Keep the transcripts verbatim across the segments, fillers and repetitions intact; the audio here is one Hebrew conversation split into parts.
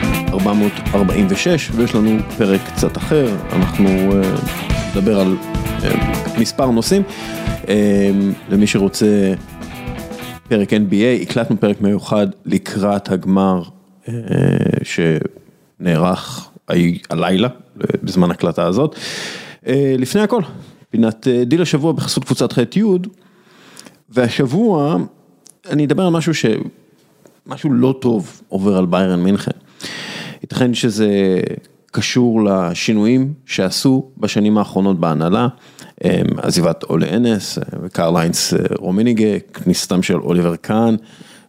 פרק ארבע מאות ארבעים ושש, ויש לנו פרק קצת אחר, אנחנו נדבר על מספר נושאים, למי שרוצה פרק אן בי איי, הקלטנו פרק מיוחד לקראת הגמר שנערך הלילה, בזמן הקלטה הזאת, לפני הכל, פינת דיל השבוע בחסות קבוצת ח' י', והשבוע אני אדבר על משהו ש... משהו לא טוב עובר על ביירן מינכן. ייתכן שזה קשור לשינויים שעשו בשנים האחרונות בהנהלה, עזיבת אולי אנס, קארל היינץ רומיניגה, כניסתם של אוליבר קאן,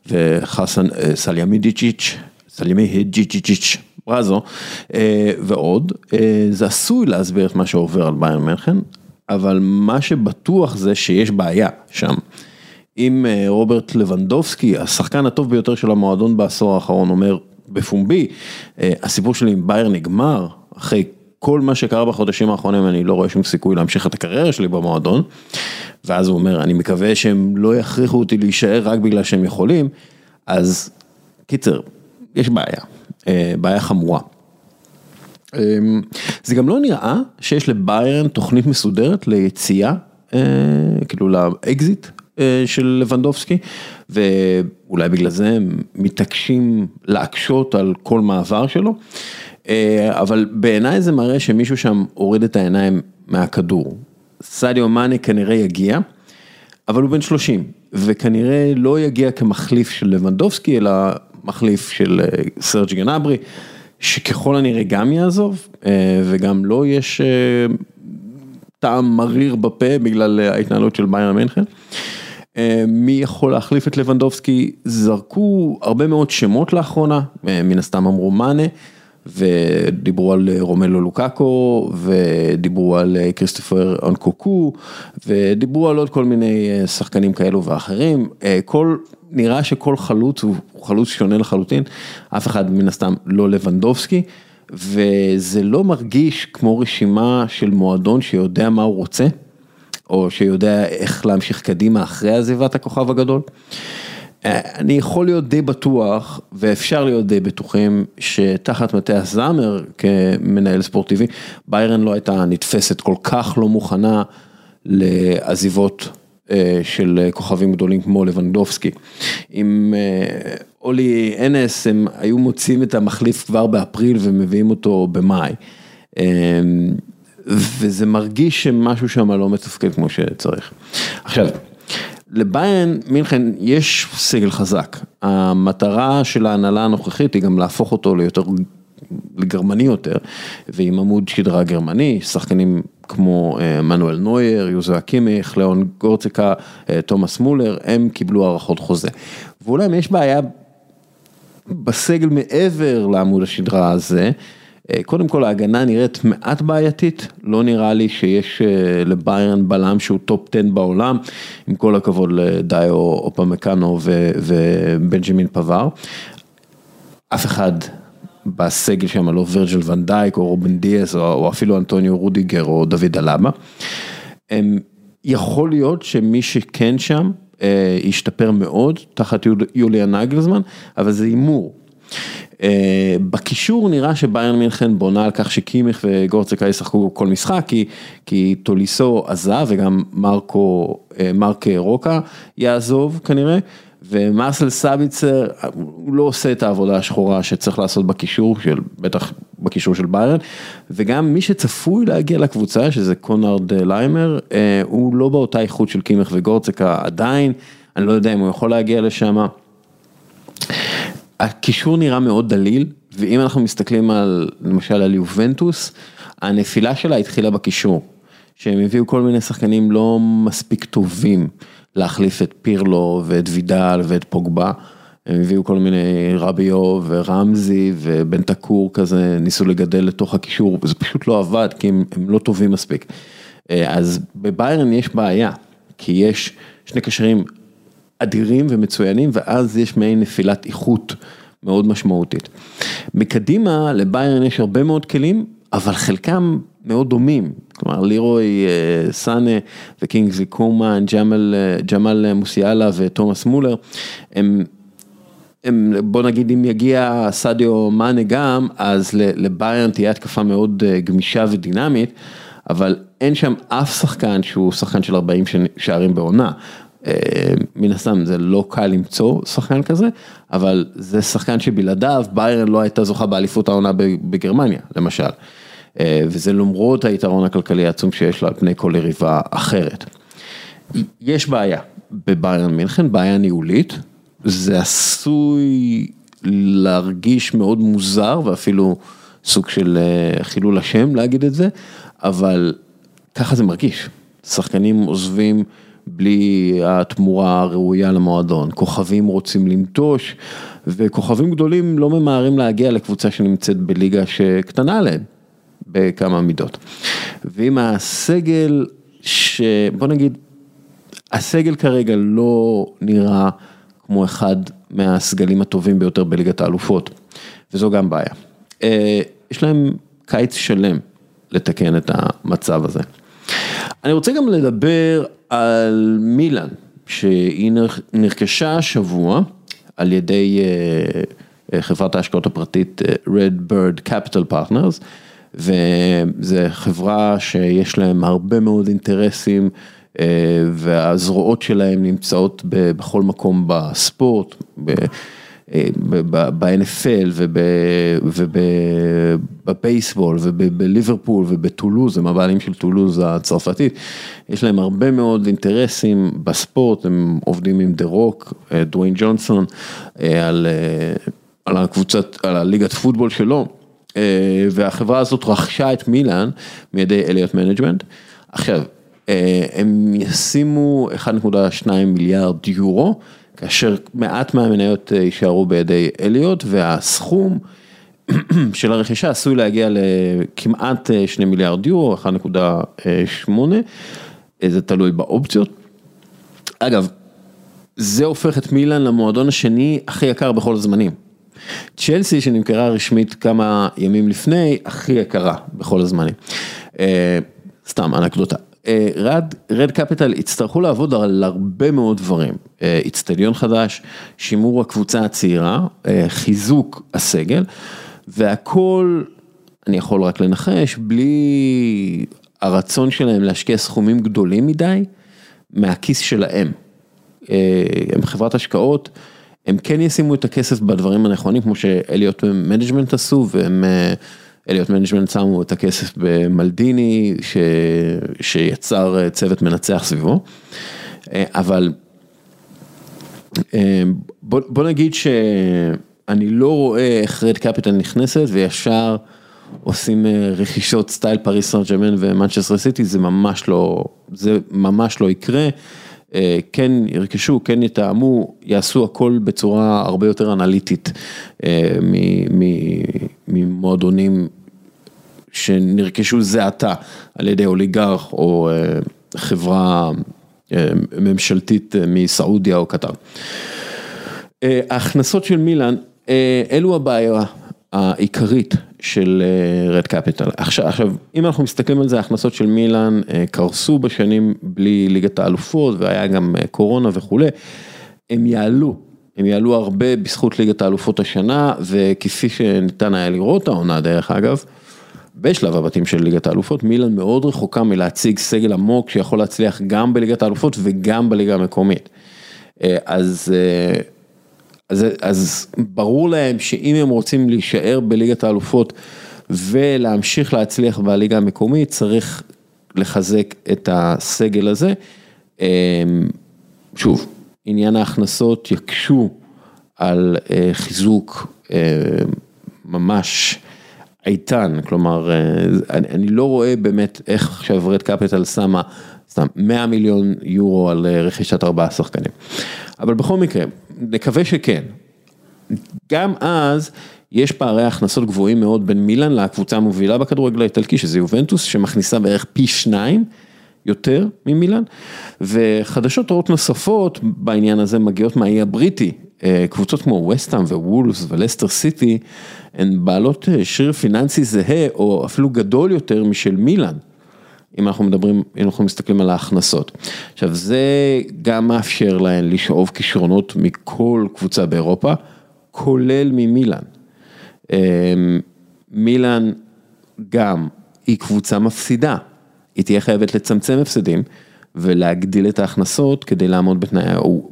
וחסן סליאמידיצ'יץ', סליאמידיצ'יץ' ברזו, ועוד. זה עשוי להסביר את מה שעובר על ביירן מינכן, אבל מה שבטוח זה שיש בעיה שם. אם רוברט לבנדובסקי, השחקן הטוב ביותר של המועדון בעשור האחרון, אומר בפומבי, הסיפור שלי עם בייר נגמר, אחרי כל מה שקרה בחודשים האחרונים, אני לא רואה שום סיכוי להמשיך את הקריירה שלי במועדון, ואז הוא אומר, אני מקווה שהם לא יכריחו אותי להישאר רק בגלל שהם יכולים, אז קיצר, יש בעיה, בעיה חמורה. זה גם לא נראה שיש לביירן תוכנית מסודרת ליציאה, כאילו לאקזיט, של לבנדובסקי, ואולי בגלל זה הם מתעקשים להקשות על כל מעבר שלו, אבל בעיניי זה מראה שמישהו שם הוריד את העיניים מהכדור. סדיו מאנה כנראה יגיע, אבל הוא בן שלושים, וכנראה לא יגיע כמחליף של לבנדובסקי, אלא מחליף של סרג' גנברי, שככל הנראה גם יעזוב, וגם לא יש... טעם מריר בפה בגלל ההתנהלות של ביירן מינכן. מי יכול להחליף את לבנדובסקי? זרקו הרבה מאוד שמות לאחרונה, מן הסתם אמרו מאנה, ודיברו על רומלו לוקאקו, ודיברו על קריסטופר אונקוקו, ודיברו על עוד כל מיני שחקנים כאלו ואחרים. כל, נראה שכל חלוץ הוא חלוץ שונה לחלוטין, אף אחד מן הסתם לא לבנדובסקי, וזה לא מרגיש כמו רשימה של מועדון שיודע מה הוא רוצה, או שיודע איך להמשיך קדימה אחרי עזיבת הכוכב הגדול. אני יכול להיות די בטוח, ואפשר להיות די בטוחים, שתחת מתיאס זאמר, כמנהל ספורטיבי, ביירן לא הייתה נתפסת כל כך לא מוכנה לעזיבות של כוכבים גדולים כמו לבנדובסקי. עם אולי אנס הם היו מוצאים את המחליף כבר באפריל ומביאים אותו במאי, וזה מרגיש שמשהו שם לא מתפקד כמו שצריך. עכשיו, לביירן מינכן יש סגל חזק, המטרה של ההנהלה הנוכחית היא גם להפוך אותו ליותר לגרמני יותר, ועם עמוד שדרה גרמני, שחקנים כמו מנואל נויר, יוזו הקימיך, לאון גורציקה, תומאס מולר, הם קיבלו הערכות חוזה. ואולי אם יש בעיה בסגל מעבר לעמוד השדרה הזה, קודם כל ההגנה נראית מעט בעייתית, לא נראה לי שיש לביירן בלם שהוא טופ עשר בעולם, עם כל הכבוד לדאיו אופמקאנו ובנג'מין פבר. אף אחד בסגל שם, לא וירג'ל ון דייק, או רובן דיאס, או, או אפילו אנטוניו רודיגר, או דוד אלאבה. יכול להיות שמי שכן שם, אה, ישתפר מאוד, תחת יול, יוליה נגלזמן, אבל זה אימור. אה, בקישור נראה שביירן מינכן בונה על כך שקימיך וגורצקה ישחקו כל משחק, כי, כי טוליסו עזב, וגם מרקו, אה, מרק רוקה יעזוב כנראה, ומרסל סביצר הוא לא עושה את העבודה השחורה שצריך לעשות בקישור, של, בטח בקישור של ביירן, וגם מי שצפוי להגיע לקבוצה, שזה קונרד ליימר, הוא לא באותה איכות של קימיך וגורצקה עדיין, אני לא יודע אם הוא יכול להגיע לשם. הקישור נראה מאוד דליל, ואם אנחנו מסתכלים על, למשל על יובנטוס, הנפילה שלה התחילה בקישור, שהם הביאו כל מיני שחקנים לא מספיק טובים, להחליף את פירלו ואת וידל ואת פוגבה, הם הביאו כל מיני רביו ורמזי ובן תקור כזה, ניסו לגדל לתוך הקישור, זה פשוט לא עבד, כי הם, הם לא טובים מספיק. אז בביירן יש בעיה, כי יש שני קשרים אדירים ומצוינים, ואז יש מעין נפילת איכות מאוד משמעותית. מקדימה לביירן יש הרבה מאוד כלים, אבל חלקם מאוד דומים, כלומר לירוי סאנה וקינגזלי קומן, ג'מל מוסיאלה ותומאס מולר, הם הם, בוא נגיד, אם יגיע סדיו מאנה גם, אז לביירן תהיה התקפה מאוד גמישה ודינמית, אבל אין שם אף שחקן שהוא שחקן של ארבעים שערים בעונה. מן הסתם זה לא קל למצוא שחקן כזה, אבל זה שחקן שבלעדיו ביירן לא הייתה זוכה באליפות העונה בגרמניה, למשל. וזה למרות היתרון הכלכלי העצום שיש לה על פני כל יריבה אחרת. יש בעיה בביירן מינכן, בעיה ניהולית, זה עשוי להרגיש מאוד מוזר, ואפילו סוג של חילול השם להגיד את זה, אבל ככה זה מרגיש. שחקנים עוזבים בלי התמורה הראויה למועדון, כוכבים רוצים למטוש, וכוכבים גדולים לא ממהרים להגיע לקבוצה שנמצאת בליגה שקטנה עליהם, בכמה מידות. ועם הסגל, שבוא נגיד, הסגל כרגע לא נראה כמו אחד מהסגלים הטובים ביותר בליגת האלופות, וזו גם בעיה. יש להם קיץ שלם לתקן את המצב הזה. אני רוצה גם לדבר על מילאן, שהיא נרכשה השבוע על ידי חברת ההשקעות הפרטית Red Bird Capital Partners, וזו חברה שיש להם הרבה מאוד אינטרסים, והזרועות שלהם נמצאות בכל מקום בספורט, ב-אן אף אל ובבייסבול ובליברפול ובטולוז, הם הבעלים של טולוז הצרפתית, יש להם הרבה מאוד אינטרסים בספורט, הם עובדים עם דה רוק, דוויין ג'ונסון, על הליגת פוטבול שלו, והחברה הזאת רכשה את מילאן מידי אליוט מנג'מנט. עכשיו, הם ישימו אחד נקודה שניים מיליארד יורו, כאשר מעט מהמניות יישארו בידי אליוט, והסכום של הרכישה עשוי להגיע לכמעט שני מיליארד יורו, אחד נקודה שמונה, זה תלוי באופציות. אגב, זה הופך את מילאן למועדון השני הכי יקר בכל הזמנים. צ'לסי שנמכרה רשמית כמה ימים לפני, הכי יקרה בכל הזמנים. סתם, אנקדוטה. רד קפיטל הצטרכו לעבוד על הרבה מאוד דברים, אצטדיון חדש, שימור הקבוצה הצעירה, חיזוק הסגל, והכל, אני יכול רק לנחש, בלי הרצון שלהם להשקיע סכומים גדולים מדי מהכיס שלהם. הם חברת השקעות, הם כן ישימו את הכסף בדברים הנכונים, כמו שאליוט מנג'מנט עשו, והם אליוט מנג'מנט שמו את הכסף במלדיני, ש... שיצר צוות מנצח סביבו, אבל בוא, בוא נגיד שאני לא רואה איך רד קפיטל נכנסת, וישר עושים רכישות סטייל פריס סן ז'רמן ומנצ'סטר סיטי, זה ממש לא, זה ממש לא יקרה, כן ירכשו, כן יתאמו, יעשו הכל בצורה הרבה יותר אנליטית ממועדונים שנרכשו זה עתה על ידי אוליגרך או חברה ממשלתית מסעודיה או קטר. ההכנסות של מילאן, אלו הבעיה העיקרית של רד קפיטל. עכשיו, עכשיו, אם אנחנו מסתכלים על זה, ההכנסות של מילאן קרסו בשנים בלי ליגת האלופות, והיה גם קורונה וכו'. הם יעלו, הם יעלו הרבה בזכות ליגת האלופות השנה, וכפי שניתן היה לראות העונה דרך אגב, בשלב הבתים של ליגת האלופות, מילאן מאוד רחוקה מלהציג סגל עמוק, שיכול להצליח גם בליגת האלופות וגם בליגה המקומית. אז... אז, אז ברור להם שאם הם רוצים להישאר בליגת האלופות ולהמשיך להצליח בליגה המקומית, צריך לחזק את הסגל הזה. שוב, עניין ההכנסות יקשו על חיזוק ממש איתן, כלומר, אני, אני לא רואה באמת איך עכשיו רד קפיטל שמה מאה מיליון יורו על רכישת ארבעה שחקנים. אבל בכל מקרה, נקווה שכן. גם אז יש פערי הכנסות גבוהים מאוד בין מילאן לקבוצה המובילה בכדורגל האיטלקי, שזה יובנטוס, שמכניסה בערך פי שניים יותר ממילאן, וחדשות רעות נוספות בעניין הזה מגיעות מהאי הבריטי, קבוצות כמו ווסטהאם ווולפס ולסטר סיטי, הן בעלות שריר פיננסי זהה או אפילו גדול יותר משל מילאן, אם אנחנו מדברים, אם אנחנו מסתכלים על ההכנסות. עכשיו, זה גם מאפשר להן לשאוב כישרונות מכל קבוצה באירופה, כולל ממילן. מילן גם היא קבוצה מפסידה, היא תהיה חייבת לצמצם מפסדים, ולהגדיל את ההכנסות כדי לעמוד בתנאי,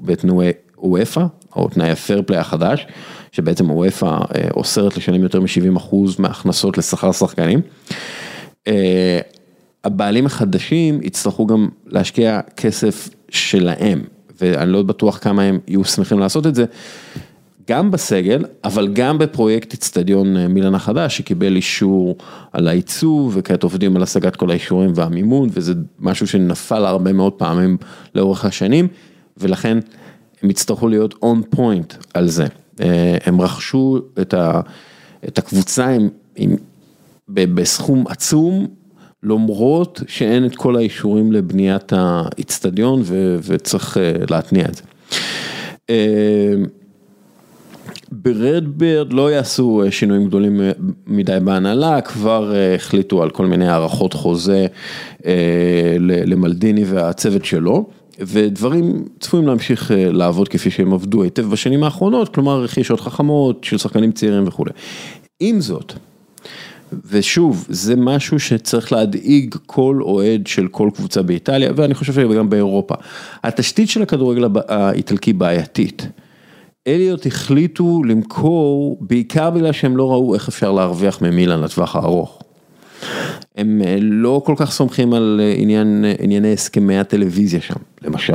בתנועי אוופה, או תנאי הפרפלי החדש, שבעצם אוופה אוסרת לשלם יותר מ-שבעים אחוז מההכנסות לשכר שחקנים. הבעלים החדשים יצטרכו גם להשקיע כסף שלהם, ואני לא בטוח כמה הם יהיו שמחים לעשות את זה, גם בסגל, אבל גם בפרויקט אצטדיון מילן החדש, שקיבל אישור על העיצוב, וכעת עובדים על השגת כל האישורים והמימון, וזה משהו שנפל הרבה מאוד פעמים לאורך השנים, ולכן הם יצטרכו להיות on point על זה. הם רכשו את, ה, את הקבוצה עם, עם, בסכום עצום, למרות שאין את כל האישורים לבניית האצטדיון, ו, וצריך להתניע את זה. ברד בירד לא יעשו שינויים גדולים מדי בהנהלה, כבר החליטו על כל מיני הערכות חוזה למלדיני והצוות שלו, ודברים צפויים להמשיך לעבוד כפי שהם עבדו היטב בשנים האחרונות, כלומר רכישות חכמות של שחקנים צעירים וכו'. עם זאת, ושוב, זה משהו שצריך להדאיג כל אוהד של כל קבוצה באיטליה, ואני חושב שגם באירופה. התשתית של הכדורגל האיטלקי בעייתית, אליוט החליטו למכור, בעיקר בגלל שהם לא ראו איך אפשר להרוויח ממילן לטווח הארוך. הם לא כל כך סומכים על עניין, ענייני הסכמי הטלוויזיה שם, למשל.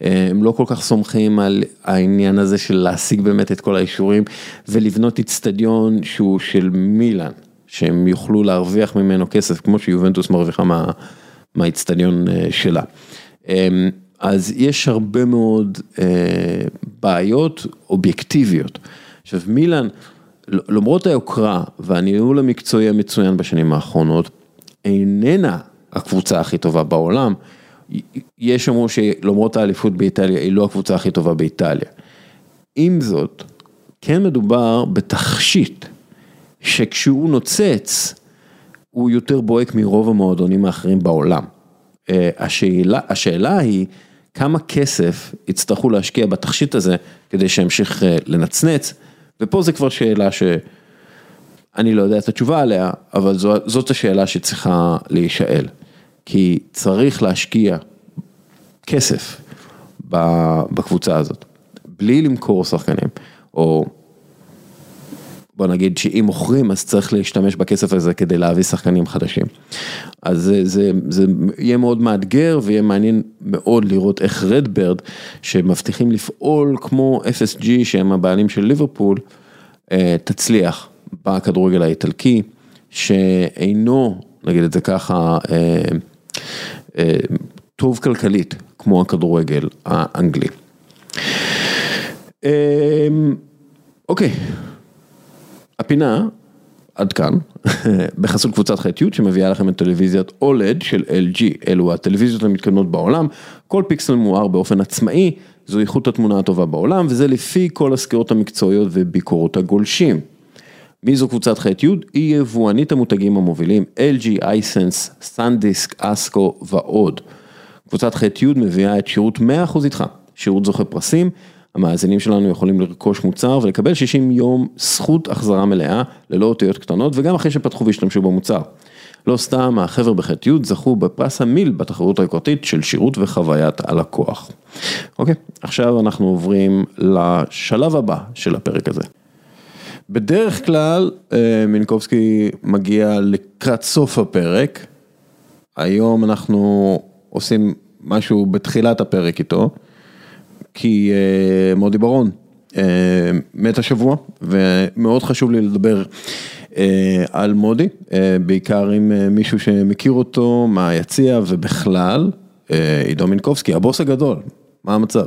הם לא כל כך סומכים על העניין הזה של להשיג באמת את כל האישורים, ולבנות אצטדיון שהוא של מילן, שהם יוכלו להרוויח ממנו כסף, כמו שיובנטוס מרוויחה מה, מהאצטדיון שלה. אז יש הרבה מאוד אה, בעיות אובייקטיביות. עכשיו, מילן, למרות היוקרה, והניהול המקצועי המצוין בשנים האחרונות, איננה הקבוצה הכי טובה בעולם. יש אמרו שלמרות האליפות באיטליה, היא לא הקבוצה הכי טובה באיטליה. עם זאת, כן מדובר בתכשיט, שכשהוא נוצץ, הוא יותר בועק מרוב המועדונים האחרים בעולם. אה, השאלה, השאלה היא, כמה כסף יצטרכו להשקיע בתכשיט הזה, כדי שימשיך לנצנץ, ופה זה כבר שאלה שאני לא יודע את התשובה עליה, אבל זו, זאת השאלה שצריכה להישאל, כי צריך להשקיע כסף בקבוצה הזאת, בלי למכור שחקנים, או בוא נגיד שאם מוכרים, אז צריך להשתמש בכסף הזה כדי להביא שחקנים חדשים. אז זה, זה, זה יהיה מאוד מאתגר, ויהיה מעניין מאוד לראות איך רד בירד, שמבטיחים לפעול כמו אף אס ג'י, שהם הבעלים של ליברפול, תצליח בכדורגל האיטלקי, שאינו, נגיד את זה ככה, טוב כלכלית, כמו הכדורגל האנגלי. אוקיי. הפינה, עד כאן, בחסות קבוצת חטיות שמביאה לכם את טלוויזיית אולד של אל ג'י, אלו הטלוויזיות המתקדמות בעולם, כל פיקסל מואר באופן עצמאי, זו איכות התמונה הטובה בעולם, וזה לפי כל הסקירות המקצועיות וביקורות הגולשים. מי זו קבוצת חטיות? היא יבואנית המותגים המובילים, אל ג'י, אייסנס, סנדיסק, אסקו ועוד. קבוצת חטיות מביאה את שירות מאה אחוז איתך, שירות זוכה פרסים, המאזינים שלנו יכולים לרכוש מוצר ולקבל שישים יום זכות החזרה מלאה ללא אותיות קטנות וגם אחרי שפתחו והשתמשו במוצר. לא סתם, החבר'ה בחטיות זכו בפרס המיל בתחרות היוקרתית של שירות וחוויית הלקוח. אוקיי, עכשיו אנחנו עוברים לשלב הבא של הפרק הזה. בדרך כלל מינקובסקי מגיע לקראת סוף הפרק. היום אנחנו עושים משהו בתחילת הפרק איתו. כי uh, מודי בר-און uh, מת השבוע, ומאוד חשוב לי לדבר uh, על מודי, uh, בעיקר עם uh, מישהו שמכיר אותו, מה יציע, ובכלל, uh, עידו מינקובסקי, הבוס הגדול, מה המצב?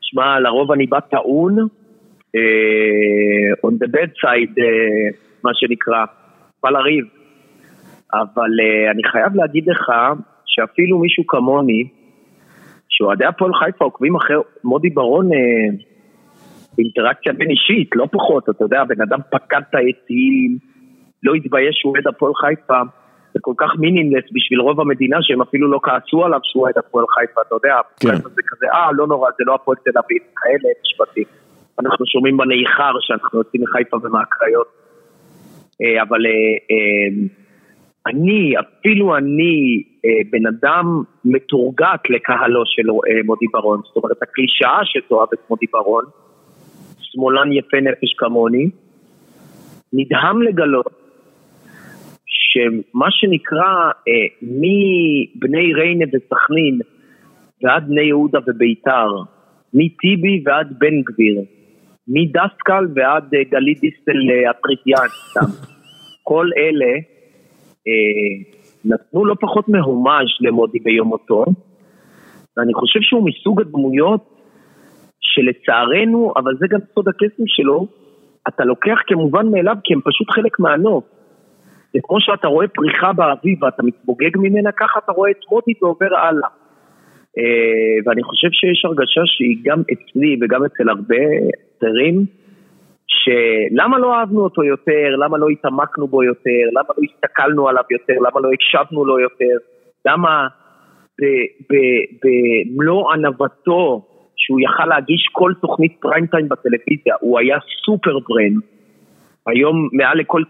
שמע, לרוב אני בא טעון, uh, on the bedside, uh, מה שנקרא, פעל הריב, אבל uh, אני חייב להגיד לך, שאפילו מישהו כמוני, שעדי הפועל חיפה עוקבים אחרי מודי בר-און אינטראקציה בין אישית, לא פחות, אתה יודע, בן אדם פקד את העתים, לא התבייש שהוא עד הפועל חיפה, זה כל כך מינימלס בשביל רוב המדינה, שהם אפילו לא כעסו עליו שהוא עד הפועל חיפה, אתה יודע, כן. זה כזה, אה, לא נורא, זה לא הפועל תל אביב, כאלה, משפטים. אנחנו שומעים בנאיחר שאנחנו יוצאים מחיפה ומהקריות, אבל אני, אפילו אני, בן אדם מתורגת לקהלו של מודי ברון, זאת אומרת, הקלישאה שתואב את מודי ברון, שמאלן יפה נפש כמוני, נדהם לגלות, שמה שנקרא, מבני ריינה וסכנין, ועד בני יהודה וביתר, מטיבי ועד בן גביר, מדסקל ועד גלית דיסטל הפריטיאן, כל אלה נתנו לא פחות מהומאז' למודי ביום מותו, ואני חושב שהוא מסוג הדמויות שלצערנו, אבל זה גם סוד הקסם שלו, אתה לוקח כמובן מאליו, כי הם פשוט חלק מהנוף. זה כמו שאתה רואה פריחה באביב ואתה מתבוגג ממנה, ככה אתה רואה את מודי ועובר הלאה. ואני חושב שיש הרגשה שהיא גם אצלי וגם אצל הרבה אחרים, שלמה לא אהבנו אותו יותר, למה לא התעמקנו בו יותר, למה לא הסתכלנו עליו יותר, למה לא הקשבנו לו יותר, למה במלוא ענוותו שהוא יכל להגיש כל תוכנית פריים טיים בטלוויזיה, הוא היה סופר ברנד, היום מעל לכל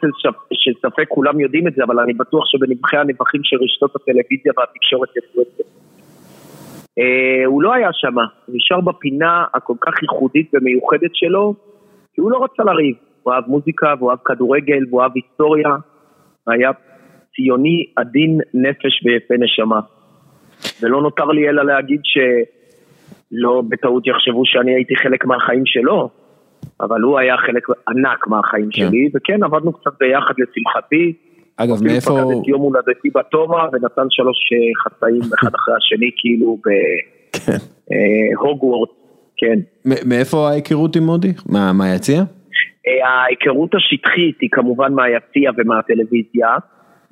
ספק כולם יודעים את זה, אבל אני בטוח שבנבחי הנבחים של רשתות הטלוויזיה והתקשורת יצאו את זה. הוא לא היה שם, הוא נשאר בפינה הכל כך ייחודית ומיוחדת שלו, כי הוא לא רצה לריב, הוא אהב מוזיקה, הוא אהב כדורגל, הוא אהב היסטוריה, היה ציוני עדין נפש ויפה נשמה. ולא נותר לי אלא להגיד שלא בטעות יחשבו שאני הייתי חלק מהחיים שלו, אבל הוא היה חלק ענק מהחיים כן. שלי, וכן, עבדנו קצת ביחד לשמחתי, אגב, מאיפה... פגד את יום הולדתי בתורה, ונתן שלוש חצאים אחד אחרי השני, כאילו בהוגוורט, כן. אה, כן. מאיפה ההיכרות עם מודי? מה, מה היציאה? ההיכרות השטחית היא כמובן מהיציאה ומהטלוויזיה,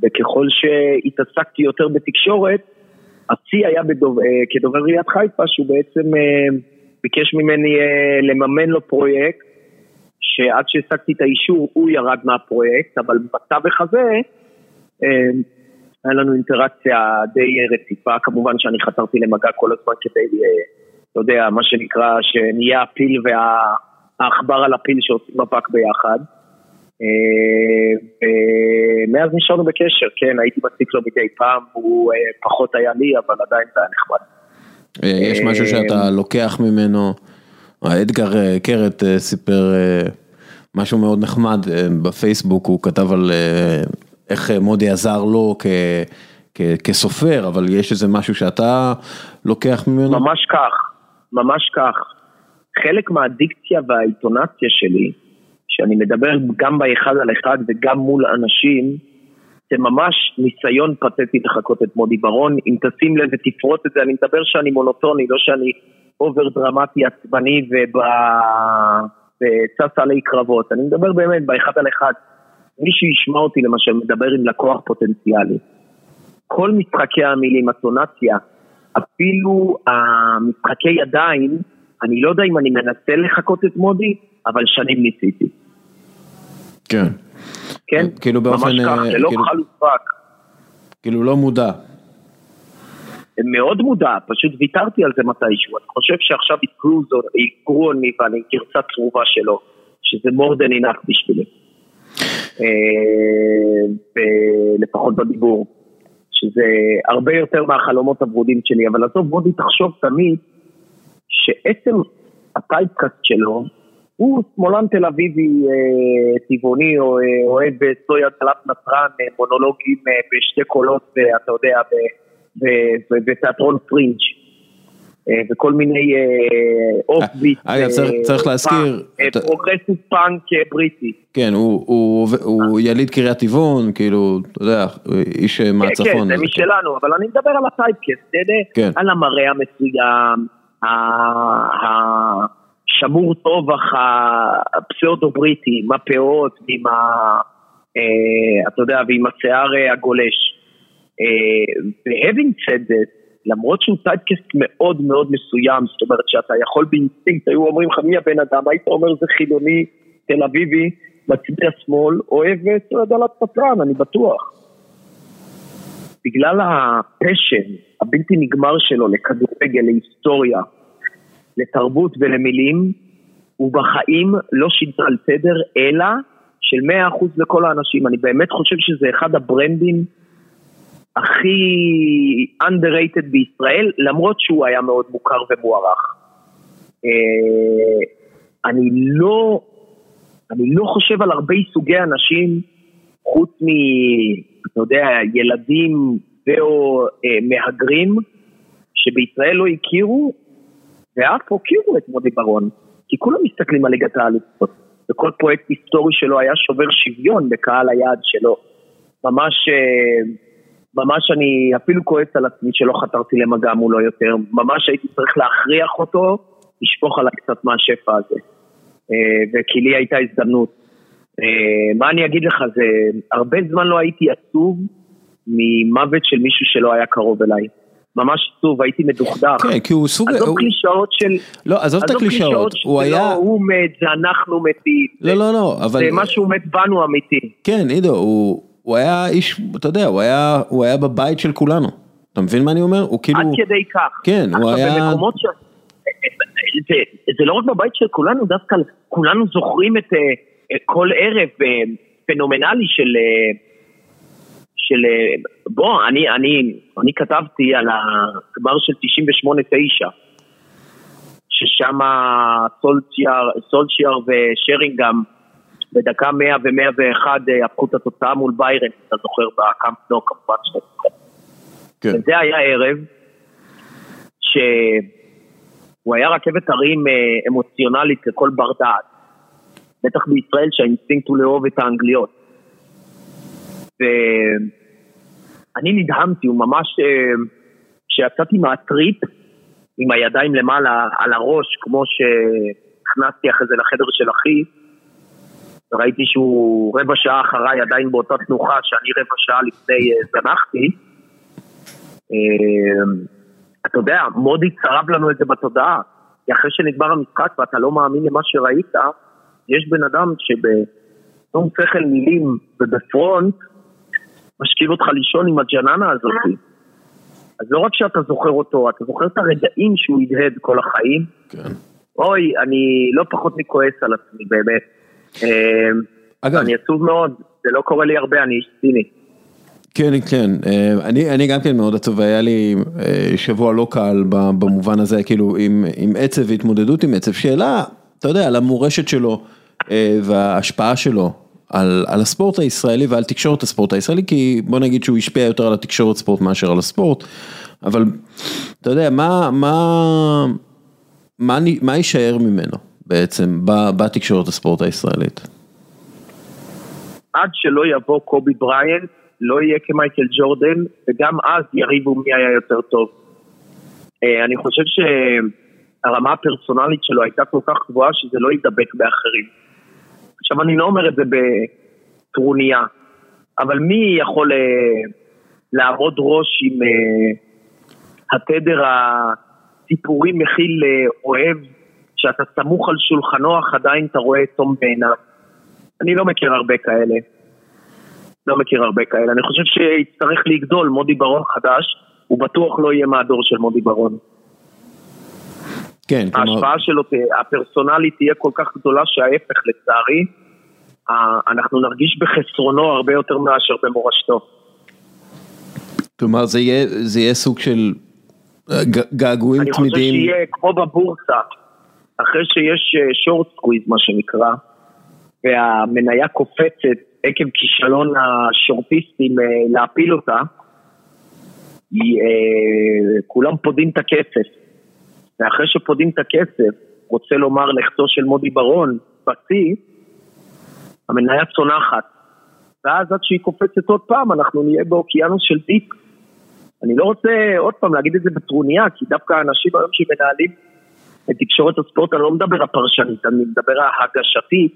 וככל שהתעסקתי יותר בתקשורת, הצי היה בדוב... אה, כדובר עיריית חיפה, שהוא בעצם... אה, ביקש ממני uh, לממן לו פרויקט, שעד שהסקתי את האישור, הוא ירד מהפרויקט, אבל בתווך הזה, uh, היה לנו אינטראקציה די רציפה, כמובן שאני חתרתי למגע כל הזמן, כדי, uh, אתה יודע, מה שנקרא, שנהיה הפיל והעכבר על הפיל, שעושים מבק ביחד, uh, ומאז נשארנו בקשר, כן, הייתי מציק לו מדי פעם, הוא uh, פחות היה לי, אבל עדיין זה היה נחמד. יש משהו שאתה לוקח ממנו, אדגר קרת סיפר משהו מאוד נחמד בפייסבוק, הוא כתב על איך מודי עזר לו כסופר, אבל יש איזה משהו שאתה לוקח ממנו? ממש כך, ממש כך, חלק מהאדיקציה והאיתונציה שלי, שאני מדבר גם באחד על אחד וגם מול אנשים, זה ממש ניסיון פתטי לחכות את מודי ברון, אם תשים לב ותפרוט את זה, אני מדבר שאני מונוטוני, לא שאני אובר דרמטי עצבני ובצס עלי קרבות, אני מדבר באמת באחד על אחד, מי שישמע אותי למשל מדבר עם לקוח פוטנציאלי, כל משחקי המילים, הטונציה, אפילו המשחקי ידיים, אני לא יודע אם אני מנסה לחכות את מודי, אבל שנים ניסיתי. כן. כן, כאילו באופן, ממש כך, זה לא חלופק. כאילו לא מודע. מאוד מודע, פשוט ויתרתי על זה מתישהו. אני חושב שעכשיו יקרו עוני ואני קרצה צרובה שלו, שזה מורדן עינך בשבילי. לפחות בדיבור, שזה הרבה יותר מהחלומות הברודים שלי, אבל עזוב, מודי תחשוב תמיד, שעצם הטייפקאסט שלו, הוא שמאלן תל אביבי טבעוני, או אוהב סויה תלת נטרן, מונולוגים בשתי קולות, אתה יודע, בתיאטרון פרינג' וכל מיני אופביט, צריך להזכיר, פרוגרסיב פאנק בריטי. כן, הוא יליד קריית טבעון, כאילו, אתה יודע, איש מהצפון. כן, זה משלנו, אבל אני מדבר על הטייפקאסט, על המראה המסוים, ה... שמור טובח הפסאודו-בריטי, עם הפאות, עם ה... אה, אתה יודע, ועם השיער הגולש. והבין צדד, למרות שהוא טייפקאסט מאוד מאוד מסוים, זאת אומרת שאתה יכול באינסטינקט, היו אומרים לך מי הבן אדם, היית אומר זה חילוני, תל אביבי, מצביע שמאל, אוהב את דלת פטרן, אני בטוח. בגלל הפשן, הבלתי נגמר שלו לכדורגל, להיסטוריה, לתרבות ולמילים, הוא בחיים לא שידר על תדר, אלא של מאה אחוז לכל האנשים. אני באמת חושב שזה אחד הברנדים הכי underrated בישראל, למרות שהוא היה מאוד מוכר ומוערך. אני לא, אני לא חושב על הרבה סוגי אנשים, חוץ מ, אתה יודע, ילדים ואו מהגרים, שבישראל לא הכירו, ואף הוכירו את מודי ברון, כי כולם מסתכלים על ליגת האלופות, וכל פרויקט היסטורי שלו היה שובר שוויון בקהל היעד שלו. ממש, ממש אני אפילו כועס על עצמי שלא חתרתי למגע מולו יותר, ממש הייתי צריך להכריח אותו, לשפוך עליי קצת מהשפע הזה, וכי לי הייתה הזדמנות. מה אני אגיד לך, זה הרבה זמן לא הייתי עצוב ממוות של מישהו שלא היה קרוב אליי. ממש עצוב, הייתי מדוכדך. כן, כי הוא סוג... עזוב קלישאות של... לא, עזוב את הקלישאות. הוא היה... הוא מת, זה אנחנו מתים. לא, לא, לא, אבל... זה מה שהוא מת בנו אמיתי. כן, עידו, הוא היה איש, אתה יודע, הוא היה בבית של כולנו. אתה מבין מה אני אומר? עד כדי כך. כן, הוא היה... במקומות ש... זה, זה לא רק בבית של כולנו, דווקא כולנו זוכרים את uh, כל ערב uh, פנומנלי של uh, של uh, בוא, אני, אני, אני כתבתי על הגמר של תשעים ושמונה תשע ששם סולשייר ושרינגאם בדקה מאה ו-מאה ואחת uh, הפכו את התוצאה מול ביירן, אתה זוכר בקאמפ נו, כמובן כן. וזה היה ערב ש... הוא היה רכבת הרים אמוציונלית לכל בר דעת. בטח בישראל שהאינסטינקט הוא לאהוב את האנגליות. ואני נדהמתי, הוא ממש, כשיצאתי מהטריפ, עם הידיים למעלה על הראש, כמו שהכנסתי אחרי זה לחדר של אחי, וראיתי שהוא רבע שעה אחריי, עדיין באותה תנוחה, שאני רבע שעה לפני זנחתי, אתה יודע, מודי צרב לנו את זה בתודעה, כי אחרי שנגמר המשחק ואתה לא מאמין למה שראית, יש בן אדם שבתום שכל מילים ובפרונט, משכיב אותך לישון עם הג'ננה הזאת. אז לא רק שאתה זוכר אותו, אתה זוכר את הרגעים שהוא ידהד כל החיים. כן. אוי, אני לא פחות מכועס על עצמי, באמת. אגב. אני עצוב מאוד, זה לא קורה לי הרבה, אני איש ציני. כן, כן, אני, אני גם כן מאוד עצוב, היה לי שבוע לא קל במובן הזה, כאילו עם, עם עצב והתמודדות עם עצב, שאלה, אתה יודע, על המורשת שלו וההשפעה שלו על, על הספורט הישראלי ועל תקשורת הספורט הישראלי, כי בוא נגיד שהוא השפיע יותר על התקשורת ספורט מאשר על הספורט, אבל אתה יודע, מה, מה, מה, מה יישאר ממנו בעצם בתקשורת הספורט הישראלית? עד שלא יבוא קובי בריינט, לא יהיה כמייקל ג'ורדן, וגם אז יריבו מי היה יותר טוב. אני חושב שהרמה הפרסונלית שלו הייתה כל כך גבוהה, שזה לא ידבק באחרים. עכשיו, אני לא אומר את זה בטרוניה, אבל מי יכול לעמוד ראש עם התדר הסיפורי מכיל אוהב, שאתה סמוך על שולחנו, אך עדיין אתה רואה תום בעיניו. אני לא מכיר הרבה כאלה. לא מכיר הרבה כאלה, אני חושב שיצטרך להגדול מודי ברון חדש, הוא בטוח לא יהיה מהדור של מודי ברון. כן, ההשפעה כמו... שלו, הפרסונלית תהיה כל כך גדולה שההפך לצערי, אנחנו נרגיש בחסרונו הרבה יותר מאשר במורשתו. כלומר, זה יהיה, זה יהיה סוג של געגועים תמידים. אני חושב שיהיה כמו בבורסה, אחרי שיש שורט סקוויז מה שנקרא, והמניה קופצת, עקב כישלון השורטיסטים להפיל אותה, כולם פודים את הכסף, ואחרי שפודים את הכסף, רוצה לומר לכתו של מודי ברון, פצי, המניה צונחת, ואז עד שהיא קופצת עוד פעם, אנחנו נהיה באוקיינוס של דיפ. אני לא רוצה עוד פעם להגיד את זה בטרוניה, כי דווקא האנשים היום שמנהלים את תקשורת הספורט, אני לא מדבר הפרשנית, אני מדבר ההגשתית,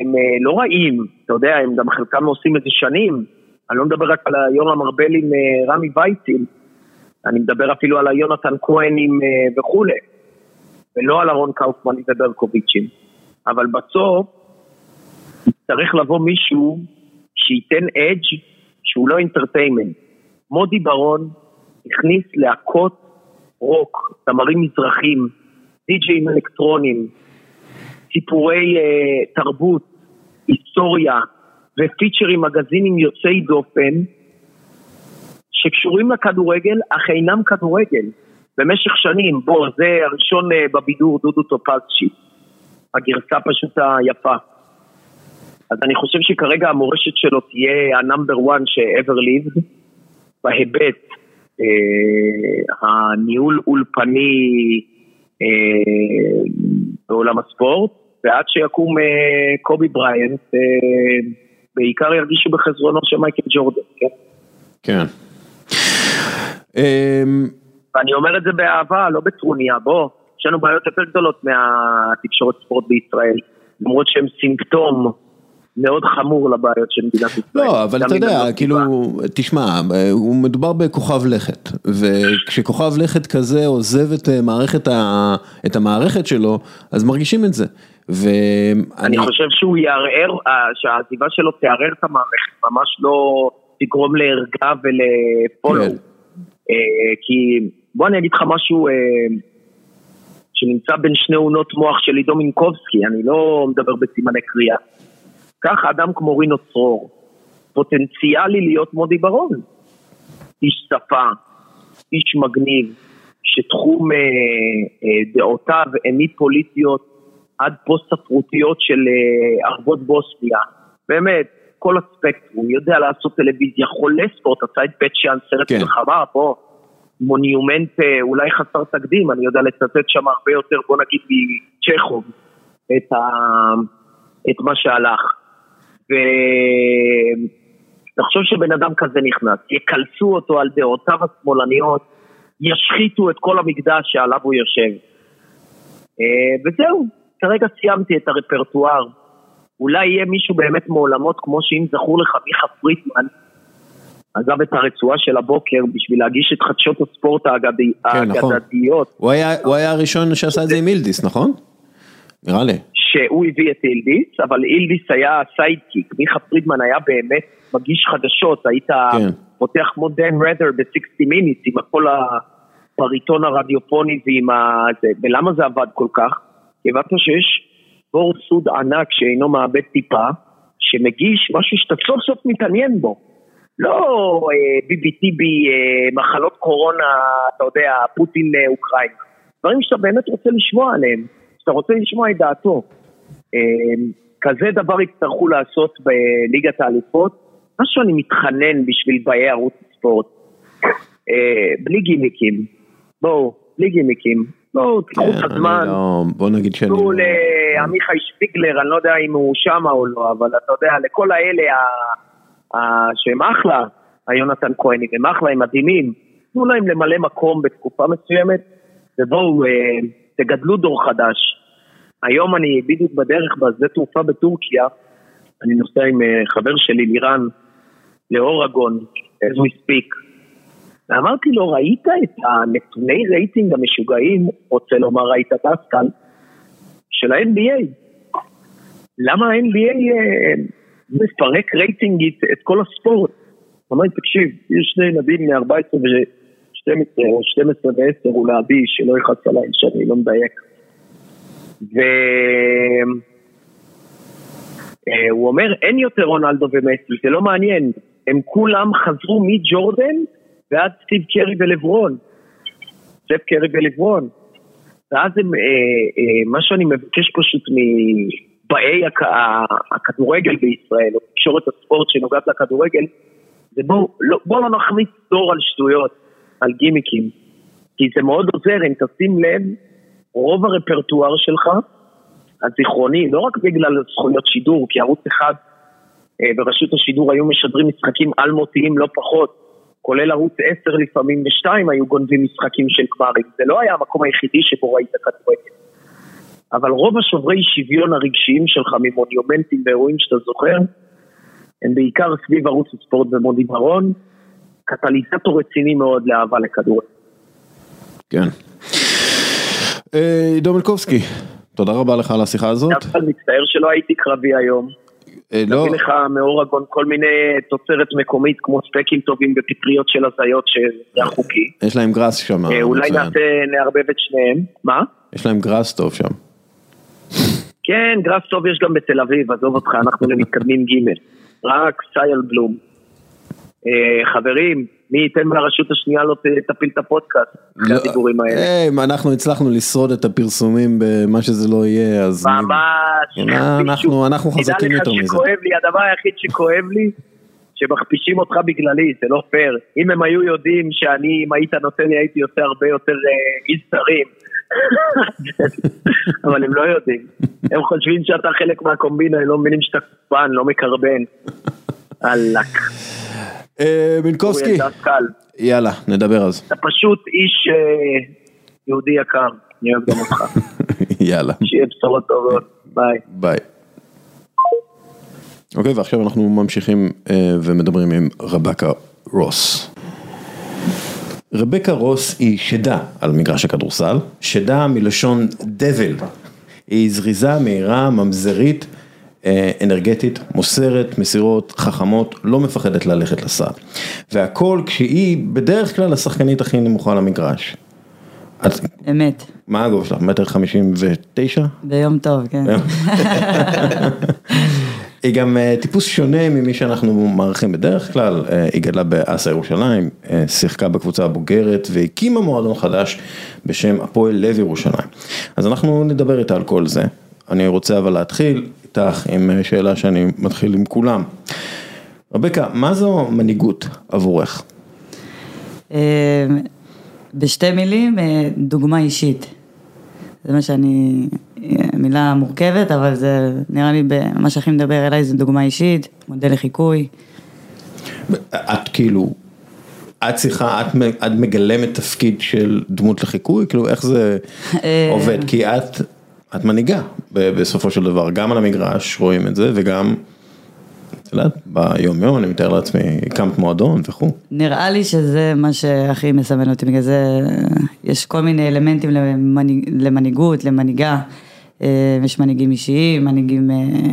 הם לא רעים, אתה יודע, הם גם חלקם עושים את זה שנים, אני לא מדבר רק על יורם ארבל עם רמי וייצין, אני מדבר אפילו על יונתן כהן וכו', ולא על ארון קאופמן וברקוביצ'ים, אבל בסוף, צריך לבוא מישהו שייתן אדג' שהוא לא אינטרטיימנט. מודי ברון הכניס להקות רוק, תמרים מזרחים, די-ג'ים אלקטרונים, סיפורי אה, תרבות, היסטוריה ופיצ'רים, מגזינים יוצאי דופן שקשורים לכדורגל, אך אינם כדורגל. במשך שנים, בוא, זה הראשון בבידור דודו טופזצ'י, הגרסה פשוט היפה. אז אני חושב שכרגע המורשת שלו תהיה הנאמבר וואן שאבר ליבד, בהיבט אה, הניהול אולפני אה, בעולם הספורט, ועד שיקום אה, קובי בריינט, אה, בעיקר ירגישו בחזרונו של מייקל ג'ורדן, כן? כן. ואני אומר את זה באהבה, לא בטרוניה, בוא, יש לנו בעיות יותר גדולות מהתקשורת ספורט בישראל, למרות שהם סימפטום מאוד חמור לבעיות של מדינת ישראל. לא, אבל אתה יודע, כאילו, תשמע, הוא מדובר בכוכב לכת, וכשכוכב לכת כזה עוזב את מערכת, ה, את המערכת שלו, אז מרגישים את זה. ואני... אני חושב שהוא יערער, שהעזיבה שלו תערער את המערכת, ממש לא תגרום להרגע ולפולו. כן. אה, כי בוא אני אגיד לך משהו... אה, שנמצא בין שני עונות מוח של עידו מינקובסקי, אני לא מדבר בסימני קריאה. כך אדם כמו רינו צרור, פוטנציאלי להיות מודי בר-און. איש שפה, איש מגניב, שתחום אה, אה, דעותיו, עיני פוליטיות, עד פוסט-ספרותיות של אה, ערבות בוסניה. באמת, כל הספקטרום, יודע לעשות טלוויזיה, חולה ספורט, עשה את בית שאן סרט כן. מלחמה, פה, מוניומנט אולי חסר תקדים, אני יודע לצטט שם הרבה יותר, בוא נגיד מצ'כוב, את, ה... את מה שהלך. ותחשוב שבן אדם כזה נכנס, יקלסו אותו על דעותיו השמאלניות, ישחיתו את כל המקדש שעליו הוא יושב. וזהו, כרגע סיימתי את הרפרטואר. אולי יהיה מישהו באמת מעולמות, כמו שאם זכור לך מיכה פריטמן, עזב את הרצועה של הבוקר בשביל להגיש את חדשות הספורט האגדתיות. הוא היה הראשון שעשה את זה עם אילדיס, נכון? נראה לי. שהוא הביא את אילדיס, אבל אילדיס היה סיידקיק. מיכה פרידמן היה באמת מגיש חדשות, היית פותח כמו דן רדר ב-שישים מיניטס, עם כל הפריטון הרדיופוני ועם ה... ולמה זה עבד כל כך? הבנת שיש בור סוד ענק שאינו מאבד טיפה, שמגיש משהו שאתה סוף סוף מתעניין בו. לא ביבי טיבי, מחלות קורונה, אתה יודע, פוטין אוקראינה. דברים שאתה באמת רוצה לשמוע עליהם, שאתה רוצה לשמוע את דעתו. כזה דבר יצטרכו לעשות בליגת האלופות, משהו אני מתחנן בשביל באי ערוץ ספורט. בלי גימיקים, בואו, בלי גימיקים, בואו, תקחו את הזמן, תקחו לעמיחי שפיגלר, אני לא יודע אם הוא שם או לא, אבל אתה יודע, לכל האלה ה... שהם אחלה, היונתן כהני, הם אחלה, הם מדהימים, תנו להם למלא מקום בתקופה מסוימת, ובואו, תגדלו דור חדש. היום אני בדיוק בדרך בזה תעופה בטורקיה, אני נוסע עם חבר שלי לירן, לאורגון, as we speak, ואמרתי לו, ראית את הנתוני רייטינג המשוגעים, רוצה לומר, ראית את אסקל, של ה-אן בי איי. למה ה-אן בי איי... מפרק רייטינגית את כל הספורט. אמרתי, תקשיב, יש שני ילדים מ-ארבע עשרה ו-שתים עשרה או שתים עשרה ו-עשר הוא להביא שלא יחץ עליי, שאני לא מדייק. והוא אומר, אין יותר רונלדו ומסי, זה לא מעניין. הם כולם חזרו מג'ורדן ועד סטיב קרי ולברון. סטיב קרי ולברון. ואז הם, מה שאני מבקש פשוט מ... באי הכדורגל בישראל, או תקשורת הספורט שנוגעת לכדורגל, זה בואו לא, לא נחמיץ דור על שטויות, על גימיקים, כי זה מאוד עוזר, אם תשים לב, רוב הרפרטואר שלך, הזיכרוני, לא רק בגלל זכויות שידור, כי ערוץ אחד ברשות השידור היו משדרים משחקים אלמותיים לא פחות, כולל ערוץ עשר לפעמים ושתיים היו גונבים משחקים של גמרים, זה לא היה המקום היחידי שבו ראית הכדורגל. אבל רוב השוברי שוויון הרגשיים שלך ממוניומנטים ואירועים שאתה זוכר, הם בעיקר סביב ערוץ הספורט ומודי בר-און, קטליזטור רציני מאוד לאהבה לכדורגל. כן. עידו מינקובסקי, תודה רבה לך על השיחה הזאת. אני מצטער שלא הייתי קרבי היום. לא. נביא לך מאורגון כל מיני תוצרת מקומית, כמו ספקים טובים בפטריות של הזיות, שזה החוקי. יש להם גרס שם. אולי נערבב את שניהם. מה? יש להם גרס טוב שם. כן, גרס טוב יש גם בתל אביב, עזוב אותך, אנחנו מתקדמים ג' רק סייל בלום. חברים, מי ייתן מהרשות השנייה לא תפיל את הפודקאסט, הדיבורים האלה. אנחנו הצלחנו לשרוד את הפרסומים במה שזה לא יהיה, אז אנחנו חזקים יותר מזה. הדבר היחיד שכואב לי, שמכפישים אותך בגללי, זה לא פייר. אם הם היו יודעים שאני, אם היית נותן לי, הייתי עושה הרבה יותר איסטרים. אבל הם לא יודעים. הם חושבים שאתה חלק מהקומבינה, הם לא מבינים שאתה קופן, לא מקרבן. אלק. מינקובסקי. יאללה, נדבר אז. אתה פשוט איש יהודי יקר. אני אוהב גם אותך. יאללה. שיהיה בשורות טובות. ביי. ביי. אוקיי, ועכשיו אנחנו ממשיכים ומדברים עם רבקה רוס. רבקה רוס היא שדה על מגרש הכדורסל, שדה מלשון דבל, היא זריזה, מהירה, ממזרית, אנרגטית, מוסרת, מסירות, חכמות, לא מפחדת ללכת לסל, והכל כשהיא בדרך כלל השחקנית הכי נמוכה על המגרש. אמת. מה הגובה שלך? מטר חמישים ותשע? ביום טוב, כן. היא גם טיפוס שונה ממי שאנחנו מערכים בדרך כלל, היא גדלה באסה ירושלים, שיחקה בקבוצה הבוגרת והקימה מועדון חדש בשם הפועל לב ירושלים. אז אנחנו נדבר איתה על כל זה, אני רוצה אבל להתחיל איתך עם שאלה שאני מתחיל עם כולם. רבקה, מה זו מנהיגות עבורך? בשתי מילים, דוגמה אישית. זה מה שאני, מילה מורכבת, אבל זה נראה לי, מה שהכי מדבר אליי זה דוגמה אישית, מודל לחיקוי. את כאילו, את צריכה, את, את מגלמת תפקיד של דמות לחיקוי? כאילו איך זה עובד? כי את, את מנהיגה בסופו של דבר, גם על המגרש רואים את זה, וגם, יודעת, ביום יום אני מתאר לעצמי, הקמת מועדון וכו'. נראה לי שזה מה שהכי מסמן אותי, בגלל זה יש כל מיני אלמנטים למנהיג, למנהיגות, למנהיגה, יש מנהיגים אישיים, מנהיגים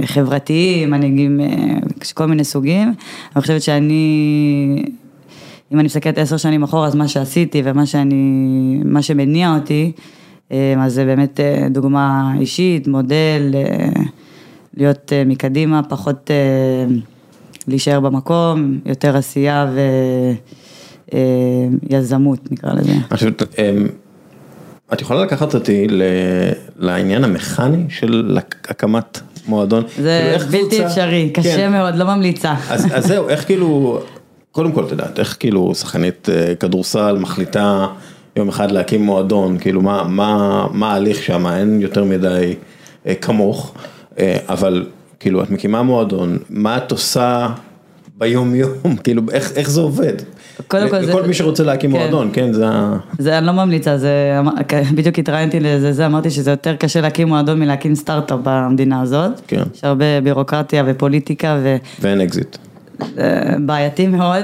חברתיים, מנהיגים כל מיני סוגים. אני חושבת שאני, אם אני מסתכלת עשר שנים אחורה, אז מה שעשיתי ומה שאני, מה שמניע אותי, אז זה באמת דוגמה אישית, מודל, להיות מקדימה, פחות להישאר במקום, יותר עשייה ויזמות, נקרא לזה. אני חושבת, את יכולה לקחת אותי לעניין המכני של הקמת מועדון? זה בלתי אפשרי, קשה מאוד, לא ממליצה. אז זהו, איך כאילו, קודם כל תדעת, איך כאילו שחקנית כדורסל מחליטה יום אחד להקים מועדון, כאילו מה ההליך שם, אין יותר מדי כמוך, אבל כאילו את מקימה מועדון, מה את עושה ביום יום, כאילו איך זה עובד? לכל מי שרוצה להקים מועדון, כן, זה... זה, אני לא ממליצה, בדיוק התראיינתי לזה, אמרתי שזה יותר קשה להקים מועדון מלהקים סטארט-אפ במדינה הזאת, יש הרבה בירוקרטיה ופוליטיקה ו... ואין אקזיט. בעייתי מאוד,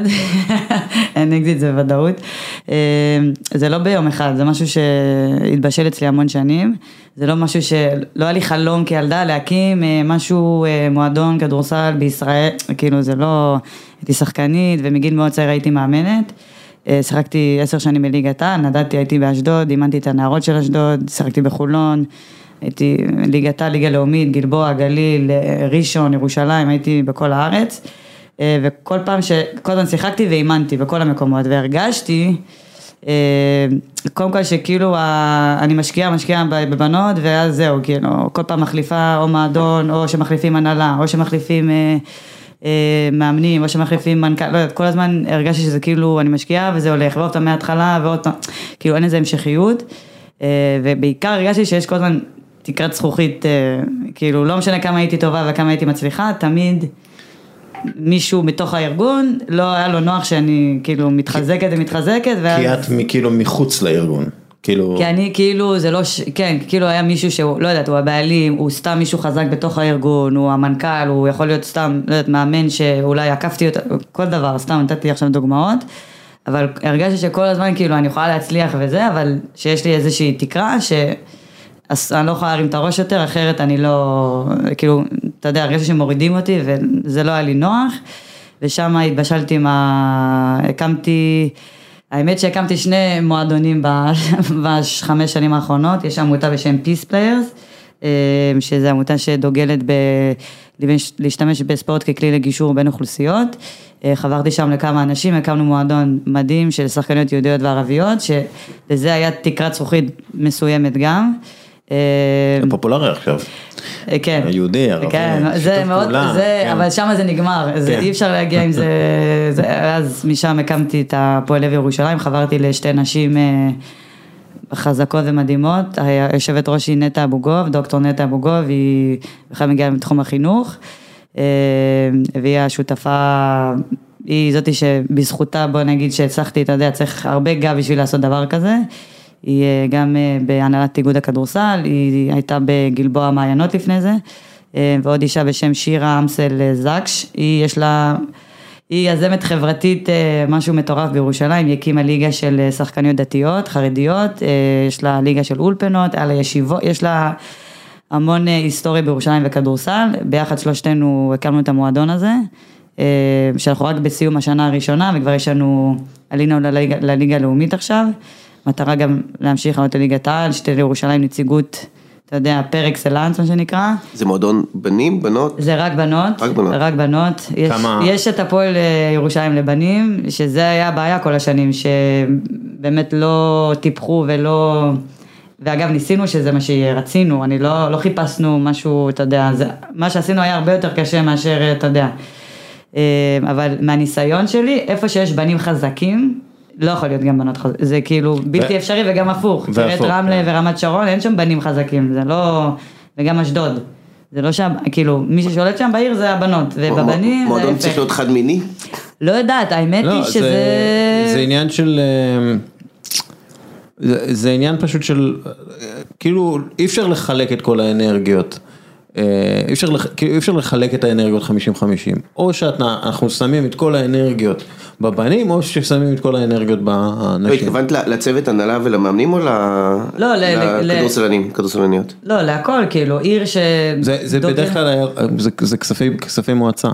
אין אקזיט, זה ודאות. זה לא ביום אחד, זה משהו שהתבשל אצלי המון שנים, זה לא משהו שלא היה לי חלום כילדה להקים משהו, מועדון כדורסל בישראל, כאילו זה לא, הייתי שחקנית ומגיל מאוד צעיר הייתי מאמנת, שחקתי עשר שנים בליגת העל, נדדתי, הייתי באשדוד, אימנתי את הנערות של אשדוד, שחקתי בחולון, הייתי ליגת העל, ליגה לאומית, גלבוע, גליל, ראשון, ירושלים, הייתי בכל הארץ, וכל פעם שכל פעם שיחקתי ואימנתי בכל המקומות, והרגשתי קודם כל שכאילו אני משקיעה, משקיעה בבנות, ואז זהו, כאילו, כל פעם מחליפה או מעדון, או שמחליפים הנהלה, או שמחליפים מאמנים, או שמחליפים מנכ"ל, לא יודעת, כל הזמן הרגשתי שזה כאילו אני משקיעה, וזה הולך, ועוד פעם מההתחלה, ועוד פעם, כאילו אין איזה המשכיות, ובעיקר הרגשתי שיש כל הזמן תקרת זכוכית, כאילו לא משנה כמה הייתי טובה וכמה הייתי מצליחה, תמיד מישהו מתוך הארגון, לא היה לו נוח שאני כאילו מתחזקת ומתחזקת. כי את כאילו מחוץ לארגון. כי אני כאילו, זה לא, כן, כאילו היה מישהו שהוא, לא יודעת, הוא הבעלים, הוא סתם מישהו חזק בתוך הארגון, הוא המנכ"ל, הוא יכול להיות סתם, לא יודעת, מאמן שאולי עקפתי אותו, כל דבר, סתם נתתי עכשיו דוגמאות, אבל הרגשתי שכל הזמן כאילו אני יכולה להצליח וזה, אבל שיש לי איזושהי תקרה ש... אני לא יכולה להרים את הראש יותר, אחרת אני לא, כאילו, אתה יודע, הרגשתי שמורידים אותי, וזה לא היה לי נוח, ושם התבשלתי עם ה... הקמתי, האמת שהקמתי שני מועדונים בחמש שנים האחרונות, יש עמותה בשם Peace Players, שזו עמותה שדוגלת ב... להשתמש בספורט ככלי לגישור בין אוכלוסיות. חברתי שם לכמה אנשים, הקמנו מועדון מדהים של שחקניות יהודיות וערביות, שזה היה תקרת זכוכית מסוימת גם. הפופולרי עכשיו. כן. היהודי, ערבי, שיתוף פעולה. אבל שם זה נגמר, אי אפשר להגיע עם זה. אז משם הקמתי את הפועל לב ירושלים, חברתי לשתי נשים חזקות ומדהימות, היושבת ראש היא נטה אבוגוב, דוקטור נטה אבוגוב, היא בכלל מגיעה מתחום החינוך, והיא השותפה, היא זאת שבזכותה, בוא נגיד שהצלחתי, אתה יודע, צריך הרבה גב בשביל לעשות דבר כזה, היא גם בהנהלת איגוד הכדורסל, היא הייתה בגלבוע מעיינות לפני זה, ועוד אישה בשם שירה אמסל זקש, היא יש לה... היא יזמת חברתית, משהו מטורף בירושלים, היא הקימה ליגה של שחקניות דתיות, חרדיות, יש לה ליגה של אולפנות, יש לה המון היסטוריה בירושלים וכדורסל, ביחד שלושתנו הקמנו את המועדון הזה, שאנחנו רק בסיום השנה הראשונה, וכבר יש לנו, עלינו לליגה, לליגה הלאומית עכשיו, מטרה גם להמשיך לעלות לליגת העל, שתהיה לירושלים נציגות, אתה יודע, פרק סלנס, מה שנקרא. זה מועדון בנים, בנות? זה רק בנות, רק בנות. רק בנות. יש, יש את הפועל ירושלים לבנים, שזה היה הבעיה כל השנים, שבאמת לא טיפחו ולא... ואגב, ניסינו שזה מה שרצינו, אני לא, לא חיפשנו משהו, אתה יודע, זה, מה שעשינו היה הרבה יותר קשה מאשר, אתה יודע. אבל מהניסיון שלי, איפה שיש בנים חזקים, לא יכול להיות גם בנות חזקים, זה כאילו בלתי אפשרי וגם הפוך, תראה את רמלה ורמת שרון, אין שם בנים חזקים, זה לא, וגם אשדוד, זה לא שם, כאילו מי ששולט שם בעיר זה הבנות, ובבנים זה... מועדון צריך להיות חד מיני? לא יודעת, האמת היא שזה... זה עניין של... זה עניין פשוט של, כאילו אי אפשר לחלק את כל האנרגיות, אי אפשר, אי אפשר לחלק את האנרגיות חמישים חמישים, או שאנחנו שמים את כל האנרגיות בבנים, או ששמים את כל האנרגיות בנשים. התכוונת לצוות הנהלה ולמאמנים, או לכדורסלניות? לא, להכל, כאילו, עיר ש... זה בדרך כלל, זה כספי מועצה.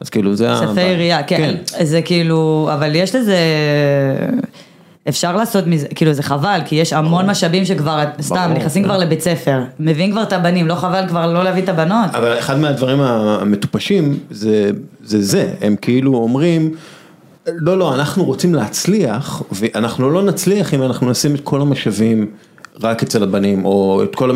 אז כאילו, זה... כספי עירייה, כן. זה כאילו, אבל יש לזה... אפשר לעשות מזה, כאילו זה חבל, כי יש המון משאבים שכבר, סתם, נכנסים כבר לבית ספר, מביאים כבר את הבנים, לא חבל כבר לא להביא את הבנות. אבל אחד מהדברים המטופשים זה זה, הם כאילו אומרים, לא, לא, אנחנו רוצים להצליח, ואנחנו לא נצליח אם אנחנו נשים את כל המשאבים רק אצל הבנים, או את כל,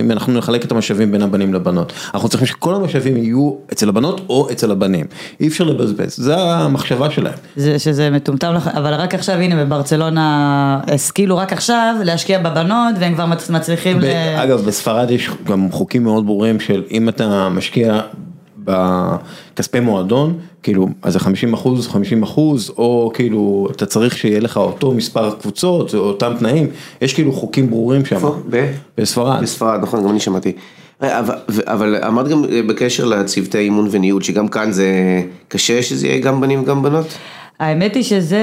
אם אנחנו נחלק את המשאבים בין הבנים לבנות. אנחנו צריכים שכל המשאבים יהיו אצל הבנות או אצל הבנים. אי אפשר לבזבז. זו המחשבה שלהם. זה, שזה מטומטם, אבל רק עכשיו, הנה, בברצלונה, השכילו רק עכשיו להשקיע בבנות, והם כבר מצליחים ב- ל... אגב, בספרד יש גם חוקים מאוד ברורים של אם אתה משקיע בכספי מועדון, כאילו, אז זה חמישים אחוז, חמישים אחוז, או כאילו, אתה צריך שיהיה לך אותו מספר קבוצות, אותם תנאים, יש כאילו חוקים ברורים שם. ב- בספרד. בספרד, נכון, גם אני שמעתי. אבל, אבל אמרת גם בקשר לצוותי אימון וניוד, שגם כאן זה קשה שזה יהיה גם בנים וגם בנות? האמת היא שזה,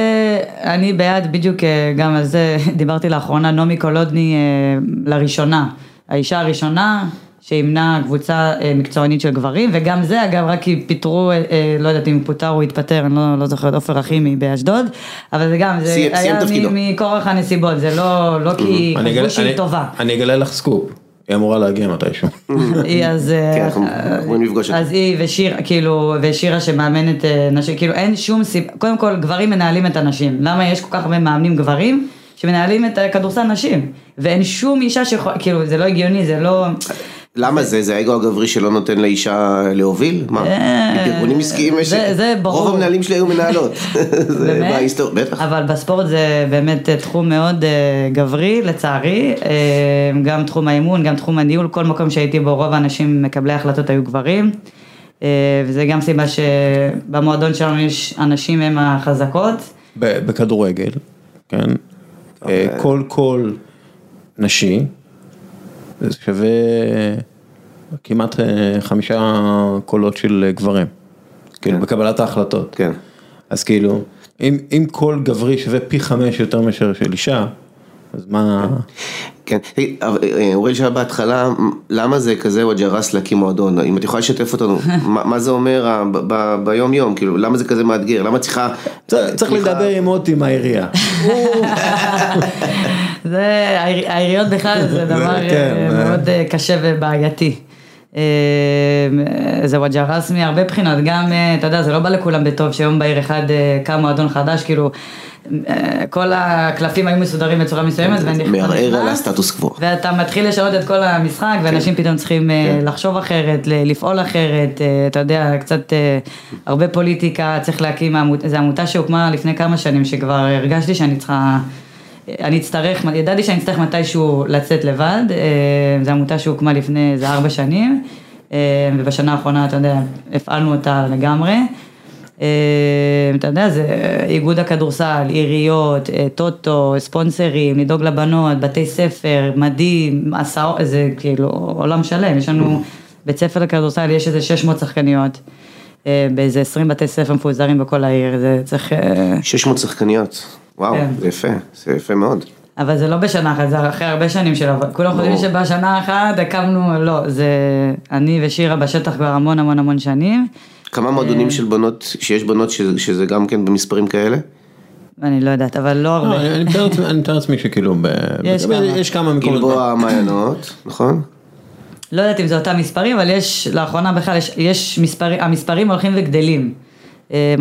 אני בעד בדיוק גם על זה, דיברתי לאחרונה, נומי קולודני לראשונה, האישה הראשונה, שימנה קבוצה מקצוענית של גברים, וגם זה, אגב, רק כי פיתרו, לא יודעת אם פוטר או התפטר, אני לא, לא זוכרת, עופר אחימי באשדוד, אבל זה גם, זה סיים, היה מכורח הנסיבות, זה לא, לא כי חשבו שהיא טובה. אני אגלה לך סקופ, היא אמורה להגיע מתישהו. אז היא ושירה, כאילו, ושירה שמאמנת נשים, כאילו אין שום סיבה, קודם כל גברים מנהלים את הנשים, למה יש כל כך הרבה מאמנים גברים? שמנהלים את כדורסל נשים, ואין שום אישה שיכול, כאילו זה לא הגיוני, זה לא... למה זה? זה האגו הגברי שלא נותן לאישה להוביל? מה? ארגונים עסקיים יש... זה ברור. רוב המנהלים שלי היו מנהלות. באמת? בטח. אבל בספורט זה באמת תחום מאוד גברי, לצערי, גם תחום האימון, גם תחום הניהול, כל מקום שהייתי בו, רוב האנשים מקבלי החלטות היו גברים, וזה גם סיבה שבמועדון שלנו יש אנשים הם החזקות. בכדורגל, כן? כל כל נשי זה שווה כמעט חמישה קולות של גברים, כאילו בקבלת ההחלטות. כן. אז כאילו, אם אם כל גברי שווה פי חמש יותר מאשר של אישה, אז מה... כן, אוריאל שהיה בהתחלה, למה זה כזה וג'רס להקים מועדון? אם את יכולה לשתף אותנו, מה זה אומר ביום יום? למה זה כזה מאתגר? למה צריכה... צריך לדבר עם אותי מהעירייה. זה, העיריות בכלל זה דבר מאוד קשה ובעייתי. זה וואג'ה רסמי, הרבה בחינות, גם, אתה יודע, זה לא בא לכולם בטוב, שיום בעיר אחד קם מועדון חדש, כאילו, כל הקלפים היו מסודרים בצורה מסוימת, מערער על הסטטוס קוו. ואתה מתחיל לשנות את כל המשחק, ואנשים פתאום צריכים לחשוב אחרת, לפעול אחרת, אתה יודע, קצת, הרבה פוליטיקה, צריך להקים, זו עמותה שהוקמה לפני כמה שנים, שכבר הרגשתי שאני צריכה... אני אצטרך, ידעתי שאני אצטרך מתישהו לצאת לבד, זו עמותה שהוקמה לפני זה ארבע שנים, ובשנה האחרונה, אתה יודע, הפעלנו אותה לגמרי, אתה יודע, זה איגוד הכדורסל, עיריות, טוטו, ספונסרים, לדאוג לבנות, בתי ספר, מדים, מסעות, זה כאילו עולם שלם, יש לנו, בית ספר לכדורסל יש איזה שש מאות שחקניות, באיזה עשרים בתי ספר מפוזרים בכל העיר, זה צריך... שש מאות שחקניות. וואו, זה יפה, זה יפה מאוד. אבל זה לא בשנה אחת, זה אחרי הרבה שנים שלו, כולם חושבים שבשנה אחת הקמנו, לא, זה אני ושירה בשטח כבר המון המון המון שנים. כמה מועדונים של בנות, שיש בנות שזה גם כן במספרים כאלה? אני לא יודעת, אבל לא הרבה. אני מתאר עצמי שכאילו, יש כמה מקומות. גלבוע מעיינות, נכון? לא יודעת אם זה אותם מספרים, אבל יש, לאחרונה בכלל, המספרים הולכים וגדלים.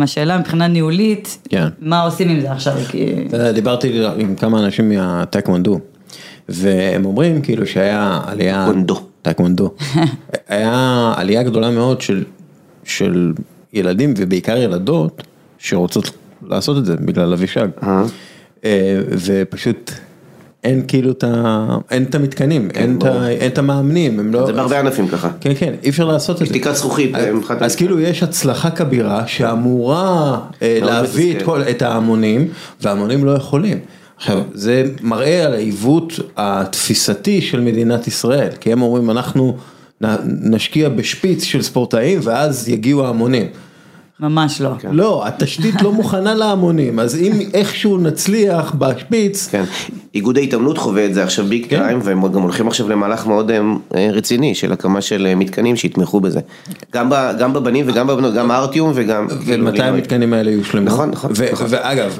השאלה מבחינה ניהולית, מה עושים עם זה עכשיו? דיברתי עם כמה אנשים מהטקוונדו, והם אומרים כאילו שהיה עלייה... טקוונדו. היה עלייה גדולה מאוד של ילדים, ובעיקר ילדות, שרוצות לעשות את זה בגלל אבישג. ופשוט... אין כאילו את ה... אין את המתקנים, אין את המאמנים. זה בהרבה ענפים ככה. כן, כן, אי אפשר לעשות את זה. שתיקת זכוכית. אז כאילו יש הצלחה כבירה שאמורה להביא את ההמונים, וההמונים לא יכולים. עכשיו, זה מראה על העיוות התפיסתי של מדינת ישראל, כי הם אומרים, אנחנו נשקיע בשפיץ של ספורטאים, ואז יגיעו ההמונים. ממש לא. לא, התשתית לא מוכנה להמונים, אז אם איכשהו נצליח בשפיץ... איגוד ההתאמנות חווה את זה עכשיו ביג טיים, והם גם הולכים עכשיו למהלך מאוד רציני, של הקמה של מתקנים שיתמכו בזה. גם בבנים וגם בבנות, גם הארטיום וגם... ומתי המתקנים האלה יושלמו? נכון, נכון. ואגב,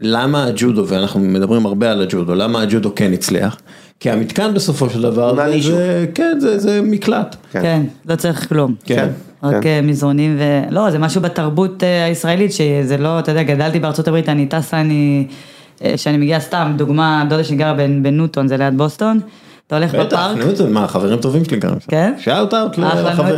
למה הג'ודו, ואנחנו מדברים הרבה על הג'ודו, למה הג'ודו כן הצליח? כי המתקן בסופו של דבר, זה מקלט. כן, לא צריך כלום. כן. רק מזרונים, ולא, זה משהו בתרבות הישראלית, שזה לא, אתה יודע, גדלתי בארצות הברית, אני טסה, אני, שאני מגיעה סתם, דוגמה, דודה שגרה בנוטון, זה ליד בוסטון, אתה הולך בפארק. בטח, נוטון, מה, חברים טובים שלי גרים שם. כן? שאוט אאוט לחברים.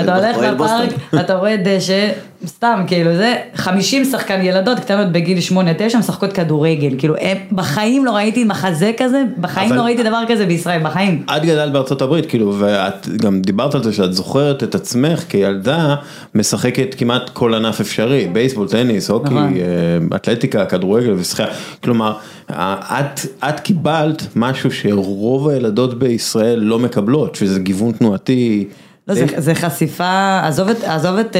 אתה הולך בפארק, אתה רואה דשא, סתם, כאילו, זה חמישים שחקן ילדות, קטנות בגיל שמונה תשע, משחקות כדורגל, כאילו, בחיים לא ראיתי מחזה כזה, בחיים לא ראיתי דבר כזה בישראל, בחיים. את גדלת בארצות הברית, כאילו, ואת גם דיברת על זה שאת זוכרת את עצמך, כילדה משחקת כמעט כל ענף אפשרי, בייסבול, טניס, הוקי, אתלטיקה, כדורגל ושחייה, כלומר, את קיבלת משהו שרוב הילדות בישראל לא מקבלות, שזה גיוון תנועתי, לא, זה, זה חשיפה, עזוב את, עזוב את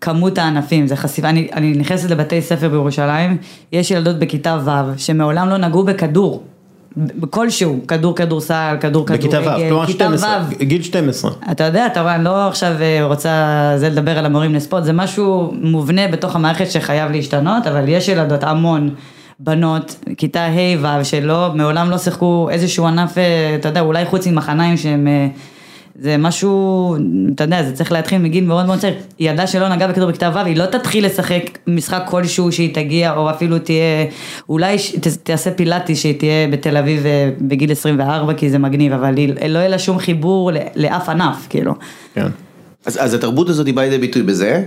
כמות הענפים, זה חשיפה, אני, אני נכנסת לבתי ספר בירושלים, יש ילדות בכיתה ו' שמעולם לא נגעו בכדור, כלשהו, כדור, כדורסל, כדור, בכיתה כדורגל, ו', כלומר שתים עשרה, ו'. גיל שתים עשרה. אתה יודע, אתה רואה, אני לא עכשיו רוצה זה לדבר על המורים לספורט, זה משהו מובנה בתוך המערכת שחייב להשתנות, אבל יש ילדות המון בנות, כיתה ה' ו' שלא, מעולם לא שיחקו איזשהו ענף, אתה יודע, אולי חוץ עם מחניים שהם... זה משהו, אתה יודע, זה צריך להתחיל מגיל מאוד מאוד צעיר, היא ידעה שלא נגעה בכדור בכתב והיא לא תתחיל לשחק משחק כלשהו שהיא תגיע, או אפילו תהיה, אולי תעשה פילאטי שהיא תהיה בתל אביב בגיל עשרים וארבע, כי זה מגניב, אבל לא יהיה לה שום חיבור לאף ענף, כאילו. כן. אז, אז התרבות הזאת היא באה לידי ביטוי בזה,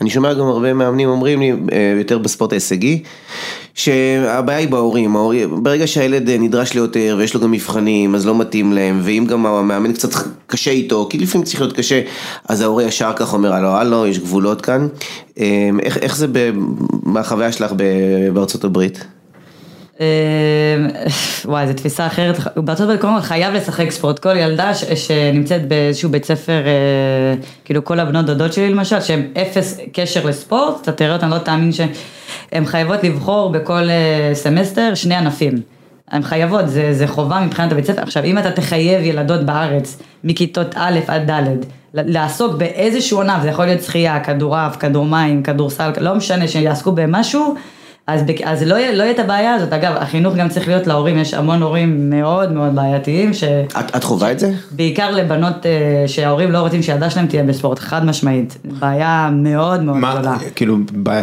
אני שומע גם הרבה מאמנים אומרים לי, יותר בספורט ההישגי, שהבעיה היא בהורים, ההורים, ברגע שהילד נדרש ליותר ויש לו גם מבחנים, אז לא מתאים להם, ואם גם המאמן קצת קשה איתו, כי לפעמים צריך להיות קשה, אז ההורי ישר כך אומר, לא, לא, יש גבולות כאן, איך, איך זה בחוויה שלך בארצות הברית? וואי, זו תפיסה אחרת, בארצות הברית קודם כל חייב לשחק ספורט, כל ילדה שנמצאת באיזשהו בית ספר, כאילו כל הבנות דודות שלי למשל, שהן אפס קשר לספורט, אתה תראה אותן, לא תאמין שהן חייבות לבחור בכל סמסטר שני ענפים, הן חייבות, זה, זה חובה מבחינת הבית ספר, עכשיו אם אתה תחייב ילדות בארץ מכיתות א' עד ד' לעסוק באיזשהו ענף, זה יכול להיות שחייה, כדורעף, כדור מים, כדורסל, לא משנה שיעסקו במשהו, אז, אז לא יהיה, לא יהיה את הבעיה הזאת. אגב, החינוך גם צריך להיות להורים, יש המון הורים מאוד מאוד בעייתיים. ש... את, את חובה את זה? בעיקר לבנות שההורים לא רוצים שהילדה שלהם תהיה בספורט, חד משמעית. בעיה מאוד מאוד גדולה. כאילו, בעיה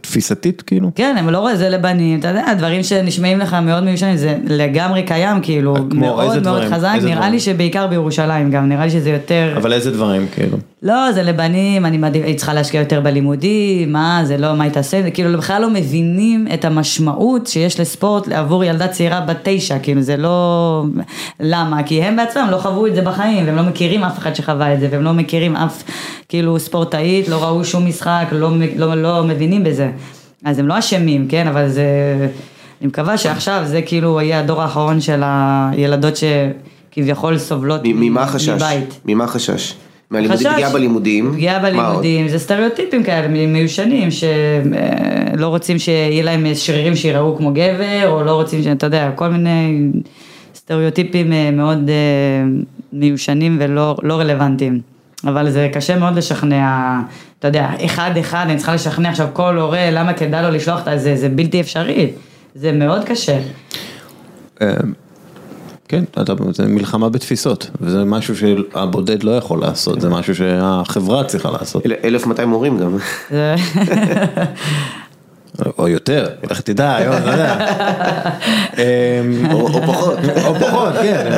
תפיסתית, כאילו? כן, הם לא רואים זה לבנים, אתה יודע, הדברים שנשמעים לך מאוד מיושנים, זה לגמרי קיים, כאילו, מאוד מאוד חזק, נראה לי שבעיקר בירושלים גם, נראה לי שזה יותר... אבל איזה דברים, כאילו? לא, זה לבנים, אני צריכה להשקיע יותר בלימודים, מה, זה לא, מה יתעשה, כאילו, בכלל לא מבינים את המשמעות שיש לספורט עבור ילדה צעירה בת תשע, כאילו, זה לא... למה? כי הם בעצמם לא חוו את זה בחיים, והם לא מכירים אף אחד שחווה את זה, והם לא מכירים אף, כאילו, ספורטאית, לא ראו שום משחק, לא, לא, לא מבינים בזה. אז הם לא אשמים, כן, אבל זה... אני מקווה שעכשיו זה כאילו יהיה הדור האחרון של הילדות שכביכול סובלות ממה חשש? מבית. ממה חשש? מהלימודים, פגיעה בלימודים. פגיעה בלימודים, זה סטריאוטיפים כאלה מיושנים, שלא רוצים שיהיה להם שרירים שיראו כמו גבר, או לא רוצים, אתה יודע, כל מיני סטריאוטיפים מאוד מיושנים ולא לא רלוונטיים. אבל זה קשה מאוד לשכנע, אתה יודע, אחד אחד, אני צריכה לשכנע עכשיו כל הורה, למה כדאי לו לשלוח את זה, זה בלתי אפשרי, זה מאוד קשה. כן, זה מלחמה בתפיסות, וזה משהו שהבודד לא יכול לעשות, זה משהו שהחברה צריכה לעשות. אלף מאתיים מורים גם. או יותר, איך תדע, היום, לא יודע. או פחות. או פחות, כן,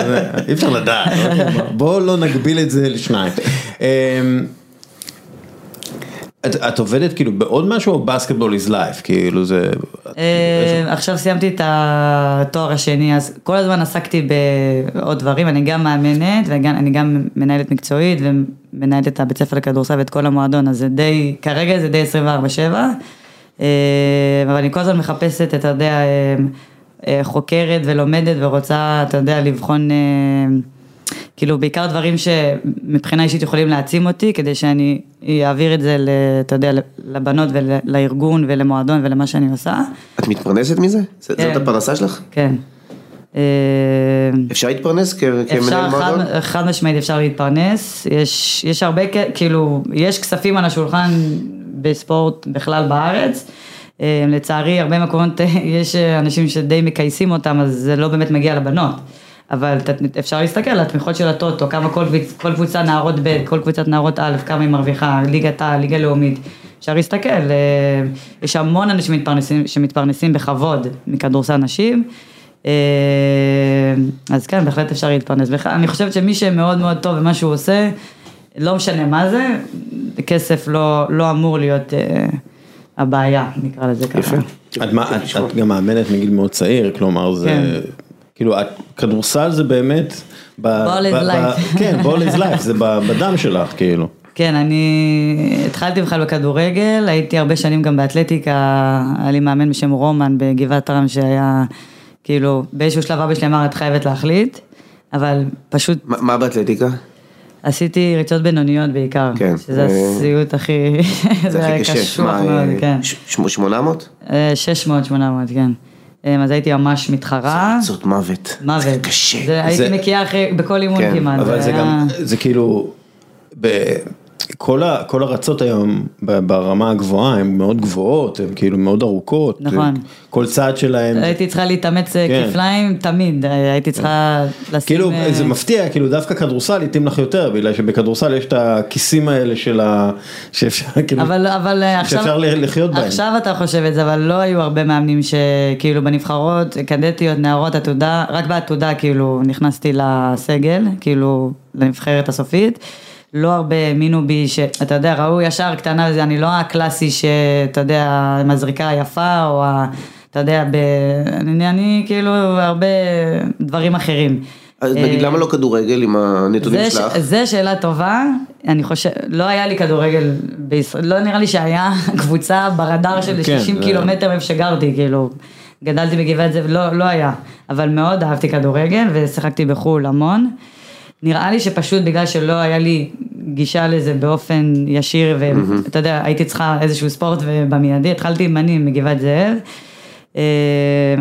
אי אפשר לדעת. בואו לא נגביל את זה לשניים. את עובדת כאילו בעוד משהו או בסקטבול is life? כאילו זה... עכשיו סיימתי את התואר השני, אז כל הזמן עסקתי בעוד דברים, אני גם מאמנת ואני גם מנהלת מקצועית ומנהלת את הבית ספר לכדורסל ואת כל המועדון, אז זה די, כרגע זה די עשרים וארבע שבע, אבל אני כל הזמן מחפשת, אתה יודע, חוקרת ולומדת ורוצה, אתה יודע, לבחון... כאילו בעיקר דברים שמבחינה אישית יכולים להעצים אותי, כדי שאני אעביר את זה, אתה יודע, לבנות ולארגון ולמועדון ולמה שאני עושה. את מתפרנסת מזה? זאת הפרנסה שלך? כן. אפשר להתפרנס כמנהל מועדון? חד משמעית אפשר להתפרנס. יש הרבה, כאילו, יש כספים על השולחן בספורט בכלל בארץ. לצערי, הרבה מקומות יש אנשים שדי מקייסים אותם, אז זה לא באמת מגיע לבנות. אבל אפשר להסתכל על התמיכות של הטוטו, כמה כל, כל קבוצה נערות ב', כל קבוצת נערות א', כמה היא מרוויחה, ליגת העל, ליגה לאומית. אפשר להסתכל, יש המון אנשים שמתפרנסים, שמתפרנסים בכבוד מכדורסל נשים, אז כן, בהחלט אפשר להתפרנס. אני חושבת שמי שמאוד מאוד טוב ומה שהוא עושה, לא משנה מה זה, כסף לא, לא אמור להיות הבעיה, נקרא לזה ככה. את גם מאמנת מגיל מאוד צעיר, כלומר זה... כאילו, כדורסל זה באמת... בול איז לייף. כן, בול איז לייף, זה בדם שלך, כאילו. כן, אני התחלתי בכלל בכדורגל, הייתי הרבה שנים גם באתלטיקה, היה לי מאמן בשם רומן בגבעת רם, שהיה, כאילו, באיזשהו שלב אבא שלי אמר, את חייבת להחליט, אבל פשוט... מה באתלטיקה? עשיתי ריצות בינוניות בעיקר, שזה הסיוט הכי... זה הכי קשה, מה? שמונה מאות? שש מאות, שמונה מאות, כן. אז הייתי ממש מתחרה. זאת מוות. מוות. זה קשה. הייתי מקיאה בכל אימון כמעט. אבל זה גם, זה כאילו, כל הרצות היום ברמה הגבוהה, הן מאוד גבוהות, הן כאילו מאוד ארוכות. נכון. כל צעד שלהם. הייתי צריכה להתאמץ כפליים תמיד, הייתי צריכה לשים... כאילו, זה מפתיע, כאילו דווקא כדורסל יתאים לך יותר, בגלל שבכדורסל יש את הכיסים האלה של ה... שאפשר לחיות בהם. עכשיו אתה חושב את זה, אבל לא היו הרבה מאמנים שכאילו בנבחרות, קדטיות, נערות, עתודה, רק בעתודה כאילו נכנסתי לסגל, כאילו לנבחרת הסופית, לא הרבה האמינו בי שאתה יודע, ראו ישר קטנה לזה, אני לא הקלאסי שאתה יודע, המזריקה היפה או אתה יודע, ב... אני, אני כאילו הרבה דברים אחרים. אז נגיד למה לא כדורגל עם הנתונים שלך? זה שאלה טובה, אני חושב, לא היה לי כדורגל בישראל, לא נראה לי שהיה קבוצה ברדאר של שישים קילומטר איפה שגרתי, כאילו גדלתי בגבעת זה, לא היה, אבל מאוד אהבתי כדורגל ושיחקתי בחול המון, נראה לי שפשוט בגלל שלא היה לי גישה לזה באופן ישיר, ואתה יודע, הייתי צריכה איזשהו ספורט, ובמיידי התחלתי עם מנים מגבעת זאב,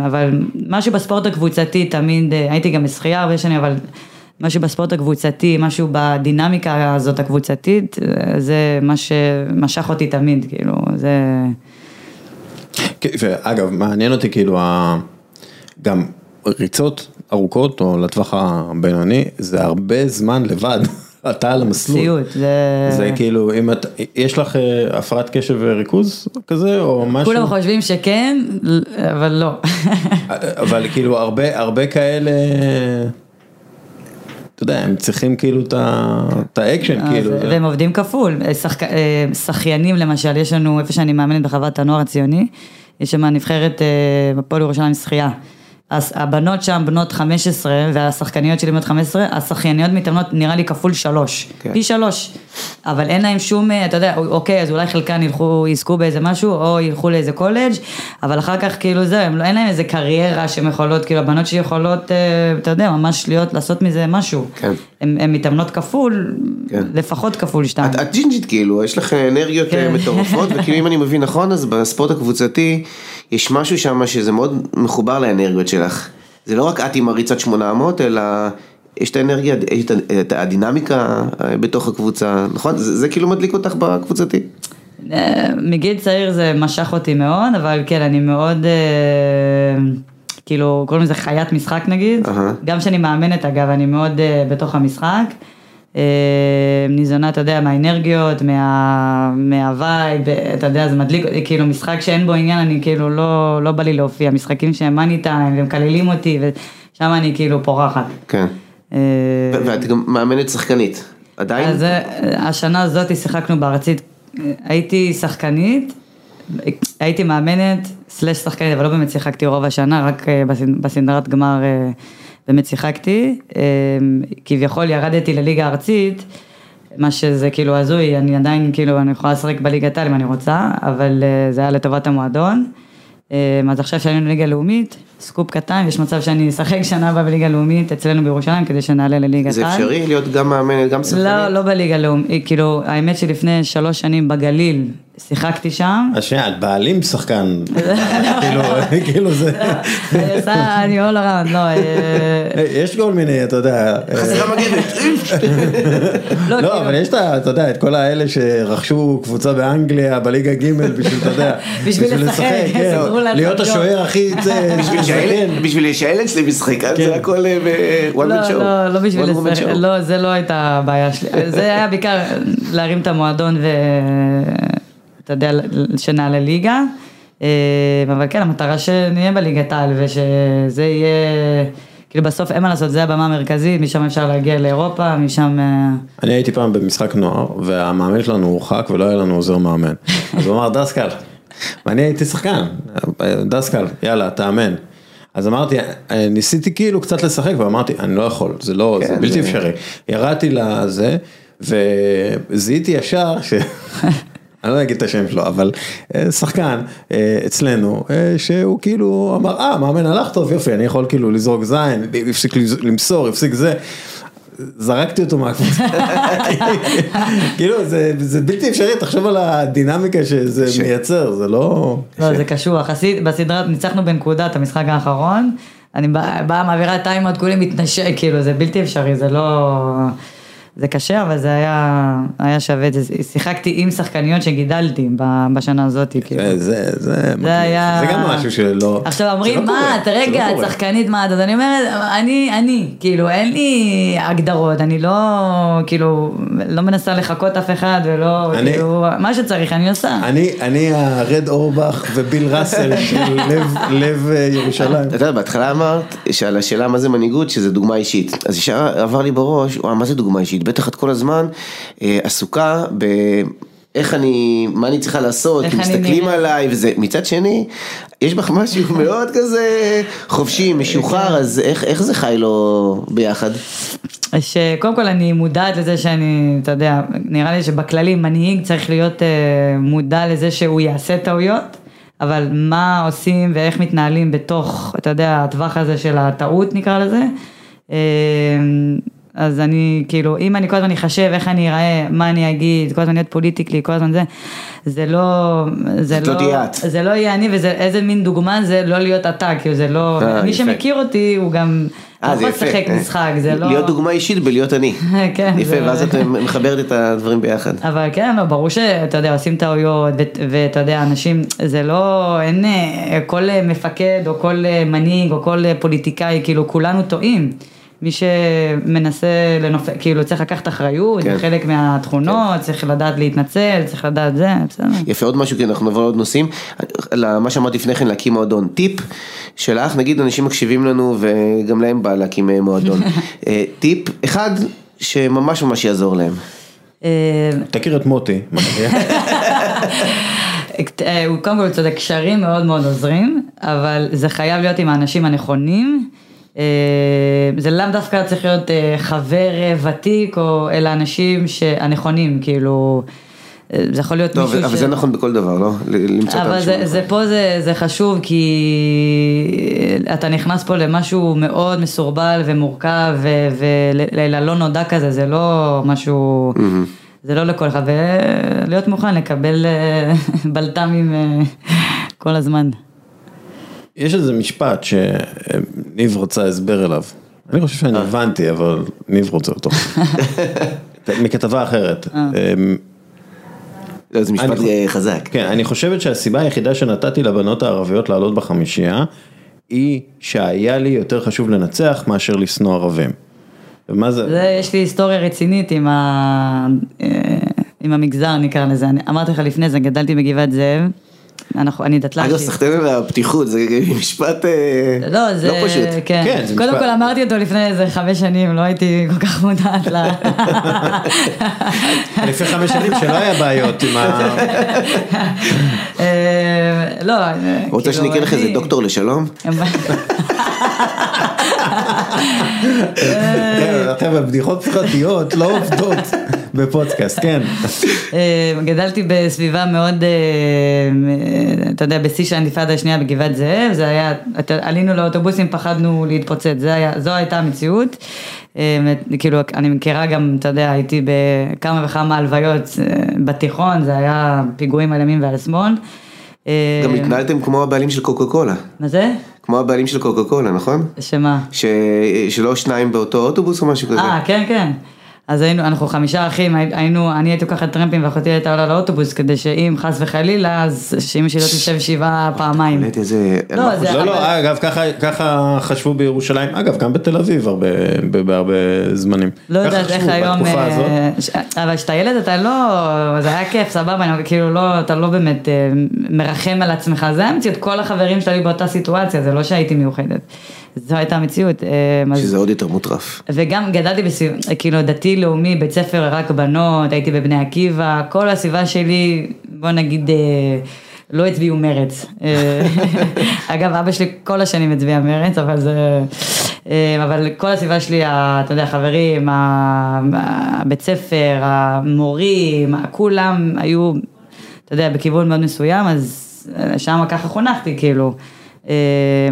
אבל משהו בספורט הקבוצתי תמיד, הייתי גם משחייה הרבה שנים, אבל משהו בספורט הקבוצתי, משהו בדינמיקה הזאת הקבוצתית, זה מה שמשך אותי תמיד, כאילו, זה... ואגב, מעניין אותי כאילו, גם ריצות ארוכות, או לטווח הבינוני, זה הרבה זמן לבד, אתה על המסלול. סיוט, זה... זה כאילו, אם את, יש לך הפרעת קשב וריכוז כזה, או משהו? כולם חושבים שכן, אבל לא. אבל כאילו, הרבה, הרבה כאלה... אתה יודע, הם צריכים כאילו את האקשן כאילו. והם עובדים כפול, שחיינים למשל, יש לנו איפה שאני מאמנת בחוות הנוער הציוני, יש שם נבחרת הפועל ירושלים שחייה, הבנות שם בנות חמש עשרה והשחקניות שלי בנות חמש עשרה, השחייניות מתאמנות נראה לי כפול שלוש, פי שלוש, אבל אין להם שום, אתה יודע, אוקיי, אז אולי חלקן ילכו, יזכו באיזה משהו, או ילכו לאיזה קולג', אבל אחר כך כאילו זה, אין להם איזה קריירה שהן יכולות, כאילו הבנות שיכולות, אתה יודע, ממש להיות, לעשות מזה משהו, הן מתאמנות כפול, לפחות כפול שתיים. את ג'ינג'ית כאילו, יש לך אנרגיות מטורפות, וכאילו אם אני מבין נכון, אז בספורט הקבוצתי יש משהו שם שזה מאוד מחובר לאנרגיות שלך. זה לא רק את עם הריצת שמונה מאות, אלא יש את האנרגיה, יש את הדינמיקה בתוך הקבוצה, נכון? זה, זה כאילו מדליק אותך בקבוצתי? מגיל צעיר זה משך אותי מאוד, אבל כן, אני מאוד... כאילו, קוראים לזה חיית משחק נגיד, uh-huh. גם שאני מאמנת אגב, אני מאוד uh, בתוך המשחק, uh, ניזונה, אתה יודע, מהאנרגיות, מה... מהווי, אתה יודע, זה מדליק, כאילו משחק שאין בו עניין, אני כאילו לא, לא בא לי להופיע, משחקים שהם מאני טיים, והם כללים אותי, ושם אני כאילו פורחת. כן, uh, ו- ואת גם מאמנת שחקנית, עדיין? אז השנה הזאת שיחקנו בארצית, הייתי שחקנית, הייתי מאמנת, סלש שחקנית, אבל לא באמת שיחקתי רוב השנה, רק בסדרת גמר באמת שיחקתי, כביכול ירדתי לליגה הארצית, מה שזה כאילו הזוי, אני עדיין כאילו, אני יכולה לשחק בליגת העל אם אני רוצה, אבל זה היה לטובת המועדון, אז עכשיו שהיינו לליגה לאומית, סקופ קטן, יש מצב שאני אשחק שנה הבאה בליגה לאומית אצלנו בירושלים, כדי שנעלה לליגה קטן. זה אפשרי להיות גם מאמנת, גם שחקנית? לא, לא בליגה לאומית, כאילו, האמת שלפני שלוש שנים בגליל, שיחקתי שם. השנייה, את בעלים שחקן, כאילו זה... אני עושה, אני אול הרעד, לא... יש כל מיני, אתה יודע... חסרה מגנת. לא, אבל יש, אתה יודע, את כל האלה שרכשו קבוצה באנגליה, בליגה ג' בשביל, אתה יודע... בשביל לשחק, להיות השוער הכי... בשביל שאלץ למשחק, זה הכל וואן מן שואו. לא, לא בשביל לשחק, לא, זה לא הייתה הבעיה שלי. זה היה בעיקר להרים את המועדון ו... אתה יודע, שנה לליגה, אבל כן, המטרה שנהיה בליגת העל, ושזה יהיה, כאילו בסוף אין מה לעשות, זה הבמה המרכזית, משם אפשר להגיע לאירופה, משם... אני הייתי פעם במשחק נוער, והמאמן שלנו הורחק, ולא היה לנו עוזר מאמן. אז הוא אמר, דסקל, ואני הייתי שחקן, דסקל, יאללה, תאמן. אז אמרתי, ניסיתי כאילו קצת לשחק, ואמרתי, אני לא יכול, זה לא, זה בלתי אפשרי. ירדתי לזה, וזיהיתי ישר ש... אני לא אגיד את השם שלו, אבל שחקן אצלנו, שהוא כאילו אמר, אה, מאמן הלך טוב, יופי, אני יכול כאילו לזרוק זין, הפסיק למסור, הפסיק זה, זרקתי אותו מהקבוצה. כאילו, זה בלתי אפשרי, תחשוב על הדינמיקה שזה מייצר, זה לא... לא, זה קשוח, בסדרה ניצחנו בנקודת המשחק האחרון, אני באה מעבירה טיים עוד כולי מתנשק, כאילו, זה בלתי אפשרי, זה לא... זה קשה, אבל זה היה, היה שווה, שיחקתי עם שחקניות שגידלתי בשנה הזאת, כאילו. זה, זה, זה היה... זה גם משהו שלא... עכשיו אומרים, מה, רגע, שחקנית, מה, אז אני אומרת, אני, אני, כאילו, אין לי הגדרות, אני לא, כאילו, לא מנסה לחכות אף אחד, ולא, כאילו, מה שצריך, אני עושה. אני, אני הרד אורבך וביל רסל של לב ירושלים. אתה יודע, בהתחלה אמרת, שעל השאלה מה זה מנהיגות, שזה דוגמה אישית. אז ישר עבר לי בראש, מה זה דוגמה אישית? בטח את כל הזמן עסוקה באיך אני, מה אני צריכה לעשות, כי מסתכלים עליי וזה, מצד שני, יש בך משהו מאוד כזה חופשי, משוחרר, אז איך זה חי לו ביחד? שקודם כל אני מודעת לזה שאני, אתה יודע, נראה לי שבכללי מנהיג צריך להיות מודע לזה שהוא יעשה טעויות, אבל מה עושים ואיך מתנהלים בתוך, אתה יודע, הטווח הזה של הטעות נקרא לזה, אז אני, כאילו, אם אני כל הזמן אחשב איך אני אראה, מה אני אגיד, כל הזמן להיות פוליטיקלי, כל הזמן זה, זה לא, זה לא, זה לא יהיה אני, ואיזה מין דוגמה זה לא להיות אתה, כאילו, זה לא, מי שמכיר אותי הוא גם יכול לשחק משחק, זה לא... להיות דוגמה אישית בלהיות אני. כן. יפה, ואז את מחברת את הדברים ביחד. אבל כן, לא, ברור שאתה יודע, עושים טעויות, ואתה יודע, אנשים, זה לא, אין כל מפקד, או כל מנהיג, או כל פוליטיקאי, כאילו, כולנו טועים. מי שמנסה לנופ... כאילו צריך לקחת אחריות, כן. חלק מהתכונות, כן. צריך לדעת להתנצל, צריך לדעת זה, בסדר. יפה, עוד משהו, כי אנחנו נעבור עוד נושאים, למה שאמרת לפני כן, להקים מועדון. טיפ שלך, נגיד אנשים מקשיבים לנו, וגם להם בא להקים מועדון. טיפ אחד שממש ממש יעזור להם. תכיר את מוטי. הוא קודם כל צודק, קשרים מאוד מאוד עוזרים, אבל זה חייב להיות עם האנשים הנכונים, זה לאו דווקא צריך להיות חבר ותיק, אלא אנשים הנכונים, כאילו, זה יכול להיות מישהו ש... אבל זה נכון בכל דבר, לא? אבל זה פה זה חשוב, כי אתה נכנס פה למשהו מאוד מסורבל ומורכב, ולא נודע כזה, זה לא משהו... זה לא לכל אחד, ולהיות מוכן לקבל בלטמים כל הזמן. יש איזה משפט שניב רוצה הסבר אליו. אני חושב שאני הבנתי, אבל ניב רוצה אותו. מכתבה אחרת. זה משפט חזק. כן, אני חושבת שהסיבה היחידה שנתתי לבנות הערביות לעלות בחמישייה, היא שהיה לי יותר חשוב לנצח מאשר לשנוא ערבים. ומה זה? יש לי היסטוריה רצינית עם המגזר, נקרא לזה. אמרתי לך לפני זה, גדלתי בגבעת זאב, אני דתל"שית. אגב, סחטן על הפתיחות, זה משפט לא פשוט. קודם כל אמרתי אותו לפני איזה חמש שנים, לא הייתי כל כך מודעת לה. לפני חמש שנים שלא היה בעיות עם ה... לא. רוצה שנקרא לך איזה דוקטור לשלום? אתם הבדיחות פרטיות לא עובדות בפודקאסט, כן. גדלתי בסביבה מאוד, אתה יודע, בסי של האינתיפאדה השנייה בגבעת זאב, זה היה, עלינו לאוטובוסים, פחדנו להתפוצץ, זו הייתה המציאות, כאילו אני מכירה גם, אתה יודע, הייתי בכמה וכמה הלוויות בתיכון, זה היה פיגועים על ימין ועל שמאל. גם התנהלתם כמו הבעלים של קוקה קולה. מה זה? כמו הבעלים של קוקה קולה, נכון? שמה? שלא שניים באותו אוטובוס או משהו כזה. אה, כן, כן. אז היינו, אנחנו חמישה אחים, היינו, אני הייתי לוקחת טרמפים ואחותי הייתה עולה לאוטובוס, כדי שאם חס וחלילה, אז שאמא שלי לא תשב שבעה פעמיים. לא, לא, אגב, ככה חשבו בירושלים, אגב, גם בתל אביב בהרבה זמנים. לא יודעת איך היום, אבל שאתה ילד, אתה לא, זה היה כיף, סבבה, כאילו לא, אתה לא באמת מרחם על עצמך, זה המציאות, כל החברים שלי באותה סיטואציה, זה לא שהייתי מיוחדת. זו הייתה המציאות. שזה עוד יותר מוטרף. וגם גדלתי בסביבה, כאילו דתי לאומי, בית ספר רק בנות, הייתי בבני עקיבא, כל הסביבה שלי, בוא נגיד, לא הצביעו מרץ. אגב, אבא שלי כל השנים הצביע מרץ, אבל זה... אבל כל הסביבה שלי, אתה יודע, חברים, הבית ספר, המורים, כולם היו, אתה יודע, בכיוון מאוד מסוים, אז שם ככה חונכתי, כאילו.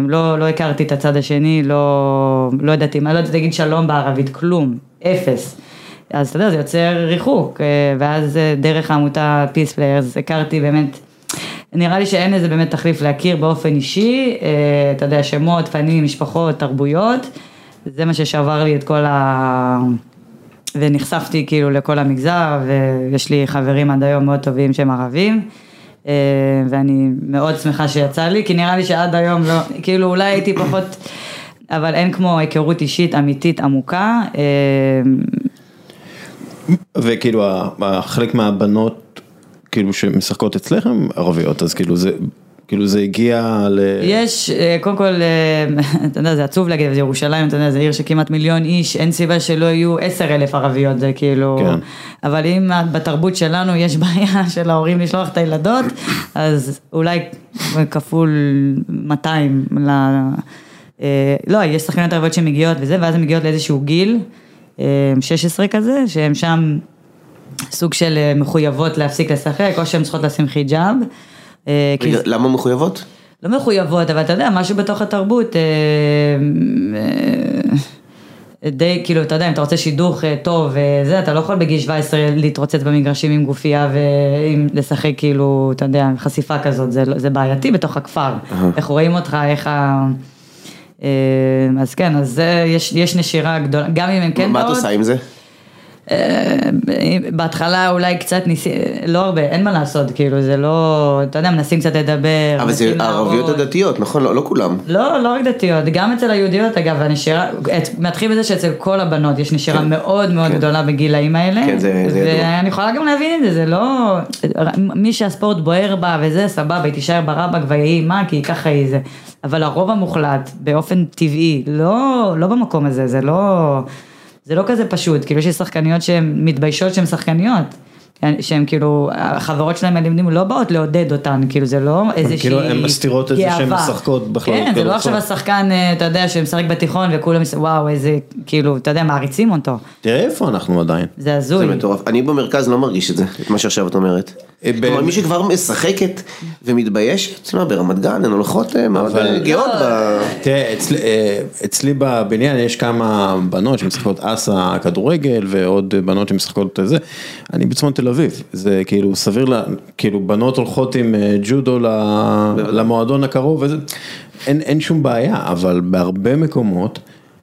לא, לא הכרתי את הצד השני, לא, לא ידעתי, אני לא יודעת להגיד שלום בערבית, כלום, אפס. אז אתה יודע, זה יוצר ריחוק, ואז דרך העמותה Peace Players, הכרתי באמת, נראה לי שאין איזה באמת תחליף להכיר באופן אישי, אתה יודע, שמות, פנים, משפחות, תרבויות, זה מה ששבר לי את כל ה... ונחשפתי כאילו לכל המגזר, ויש לי חברים עד היום מאוד טובים שהם ערבים, ואני מאוד שמחה שיצא לי, כי נראה לי שעד היום לא, כאילו אולי הייתי פחות, אבל אין כמו היכרות אישית אמיתית עמוקה. וכאילו חלק מהבנות כאילו שמשחקות אצלך הם ערביות, אז כאילו זה כאילו זה הגיע ל... יש, קודם כל, אתה יודע, זה עצוב להגיד, זה ירושלים, אתה יודע, זה עיר שכמעט מיליון איש, אין סיבה שלא יהיו עשר אלף ערביות, זה כאילו... כן. אבל אם בתרבות שלנו יש בעיה של ההורים לשלוח את הילדות, אז אולי כפול מאתיים ל... לא, יש שחקניות ערביות שמגיעות וזה, ואז הן מגיעות לאיזשהו גיל, שש עשרה כזה, שהן שם סוג של מחויבות להפסיק לשחק, או שהן צריכות לשים חיג'אב, למה מחויבות? לא מחויבות, אבל אתה יודע, משהו בתוך התרבות די, כאילו, אתה יודע, אם אתה רוצה שידוך טוב וזה, אתה לא יכול בגיל שבע עשרה להתרוצץ במגרשים עם גופייה ולשחק, כאילו, אתה יודע, חשיפה כזאת, זה, זה בעייתי בתוך הכפר. איך רואים אותך, איך ה... אז כן, אז זה, יש, יש נשירה גדולה, גם אם הם כן... מה את עושה עם זה? בהתחלה אולי קצת ניסים, לא הרבה, אין מה לעשות, כאילו, זה לא, אתה יודע, מנסים קצת לדבר. אבל זה הערביות הדתיות, נכון? לא כולם. לא, לא רק דתיות, גם אצל היהודיות, אגב, הנשירה, מתחיל בזה שאצל כל הבנות יש נשירה מאוד מאוד גדולה בגילאים האלה. כן, זה ידוע. ואני יכולה גם להבין את זה, זה לא, מי שהספורט בוער בה וזה, סבבה, היא תישאר ברבק ויהי, מה, כי ככה היא זה. אבל הרוב המוחלט, באופן טבעי, לא במקום הזה, זה לא... זה לא כזה פשוט, כאילו יש שחקניות שהן מתביישות שהן שחקניות, שהן כאילו, החברות שלהן הלימדים לא באות לעודד אותן, כאילו זה לא איזושהי גאווה. כאילו הן מסתירות את זה שהן משחקות בכלל. כן, זה לא עכשיו השחקן, אתה יודע, שמשחק בתיכון וכולם, וואו, איזה, כאילו, אתה יודע, מעריצים אותו. תראה איפה אנחנו עדיין. זה הזוי. זה מטורף. אני במרכז לא מרגיש את זה, את מה שעכשיו את אומרת. כלומר, מי שכבר משחקת ומתבייש, אצלנו ברמת גן, הן הולכות גאות. תראה, אצלי בבניין יש כמה בנות שמשחקות אסה כדורגל, ועוד בנות שמשחקות זה. אני בצפון תל אביב, זה כאילו סביר, כאילו בנות הולכות עם ג'ודו למועדון הקרוב, אין שום בעיה, אבל בהרבה מקומות,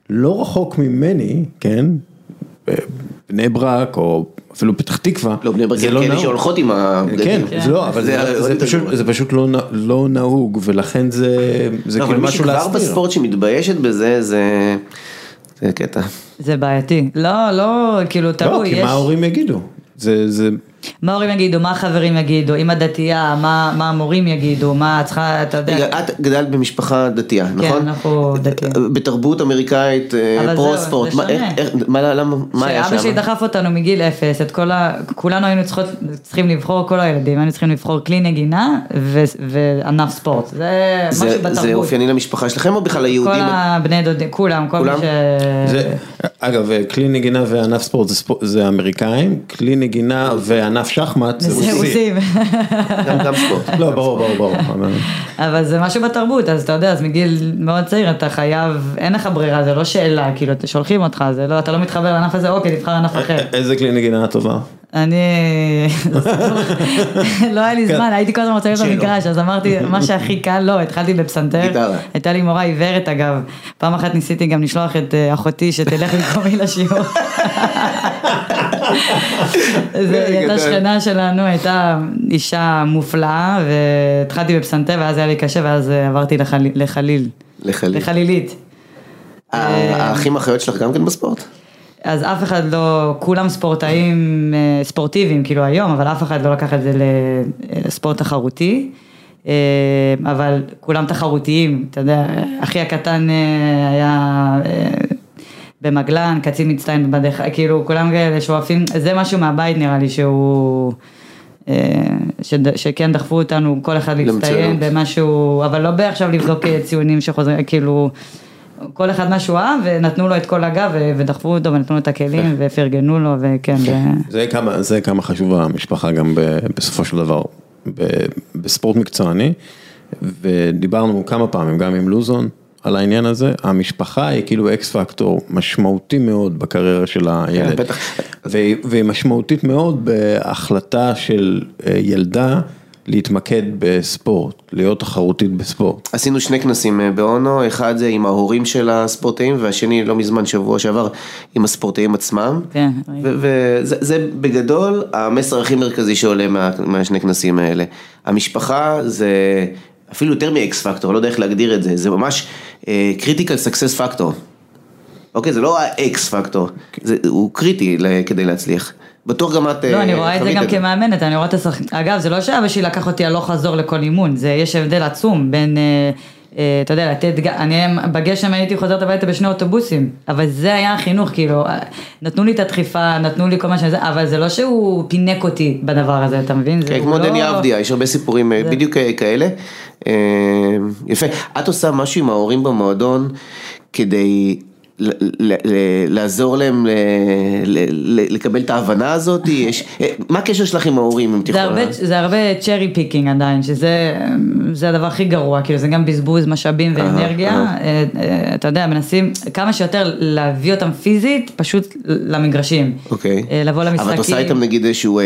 לא רחוק ממני, כן, בני ברק או... אפילו פתח תקווה. לא, בני ברק, כאלה שהולכות עם הבגדים. כן, זה לא, אבל זה פשוט לא נהוג, ולכן זה כאילו משהו להסתיר. אבל מי שכבר בספורט שמתביישת בזה, זה קטע. זה בעייתי. לא, לא, כאילו, תראו, יש... לא, כי מה ההורים יגידו? זה... מה ההורים יגידו, מה החברים יגידו, אם הדתייה, מה המורים יגידו, מה צריכה, אתה יודע. רגע, את גדלת במשפחה דתייה, נכון? כן, אנחנו דתייה. בתרבות אמריקאית, פרו-ספורט, מה היה שם? שאבא שלי דחף אותנו מגיל אפס, כולנו היינו צריכים לבחור, כל הילדים, היינו צריכים לבחור כלי נגינה וענף ספורט, זה משהו בתרבות. זה אופייני למשפחה שלכם או בכלל היהודים? כל הבני דודים, כולם, כל מי ש... אגב, כלי נגינה וענף ספורט זה אמריקאים, כלי נגינה ענף שחמט, זה רוסי. גם ספורט. לא, ברור, ברור, ברור. אבל זה משהו בתרבות, אז אתה יודע, אז מגיל מאוד צעיר, אתה חייב, אין לך ברירה, זה לא שאלה, כאילו, שולחים אותך, זה לא, אתה לא מתחבר לענף הזה, אוקיי, תבחר ענף אחר. איזה כלי נגינה טובה? אני... לא היה לי זמן, הייתי כל הזמן רוצה להיות במגרש, אז אמרתי, מה שהכי קל, לא, התחלתי בפסנתר, הייתה לי מורה עיוורת, אגב, פעם אחת ניסיתי גם לשלוח את אחותי שתלך במקומי לשיעור. הייתה שכנה שלנו, הייתה אישה מופלאה, והתחלתי בפסנתר, ואז היה לי קשה, ואז עברתי לחליל. לחלילית. האחים האחיות שלך גם כן בספורט? אז אף אחד לא, כולם ספורטאים, ספורטיביים, כאילו היום, אבל אף אחד לא לקח את זה לספורט תחרותי, אבל כולם תחרותיים, אתה יודע, אחי הקטן היה... במגלן, קצין מצטיין, בדרך, כאילו, כולם כאלה שואפים, זה משהו מהבית נראה לי שהוא, שכן דחפו אותנו, כל אחד להצטיין במשהו, אבל לא בעכשיו לבדוק ציונים שחוזרים, כאילו, כל אחד משהו אהב, ונתנו לו את כל הגב, ודחפו אותו, ונתנו לו את הכלים, ופרגנו לו, וכן. זה כמה חשובה המשפחה גם בסופו של דבר, בספורט מקצועני, ודיברנו כמה פעמים, גם עם לוזון, על העניין הזה, המשפחה היא כאילו אקס פקטור משמעותי מאוד בקריירה של הילד, והיא משמעותית מאוד בהחלטה של ילדה להתמקד בספורט, להיות תחרותית בספורט. עשינו שני כנסים באונו, אחד זה עם ההורים של הספורטאים, והשני לא מזמן שבוע שעבר עם הספורטאים עצמם, וזה בגדול המסר הכי מרכזי שעולה מהשני כנסים האלה. המשפחה זה... אפילו יותר מ-X פקטור, לא יודע איך להגדיר את זה, זה ממש קריטיקל סקסס פקטור. אוקיי, זה לא ה-X פקטור, הוא קריטי כדי להצליח. בטוח גם את... לא, אני רואה את זה גם כמאמנת, אני רואה את השחק... אגב, זה לא שאבא שלי לקח אותי הלא חזור לכל אימון, יש הבדל עצום בין... אתה יודע, לתת, אני בגשם הייתי חוזרת הביתה בשני אוטובוסים, אבל זה היה החינוך, כאילו, נתנו לי את הדחיפה, נתנו לי כל מה שזה, אבל זה לא שהוא פינק אותי בדבר הזה, אתה מבין? כמו דני עבדיה, יש הרבה סיפורים בדיוק כאלה, יפה, את עושה משהו עם ההורים במועדון, כדי לעזור להם לקבל את ההבנה הזאת? מה הקשר שלך עם ההורים, אם תיכולה? זה הרבה צ'רי פיקינג עדיין, שזה הדבר הכי גרוע, זה גם בזבוז משאבים ואנרגיה, אתה יודע, מנסים כמה שיותר להביא אותם פיזית, פשוט למגרשים, לבוא למשחקים. אבל את עושה איתם נגיד איזשהו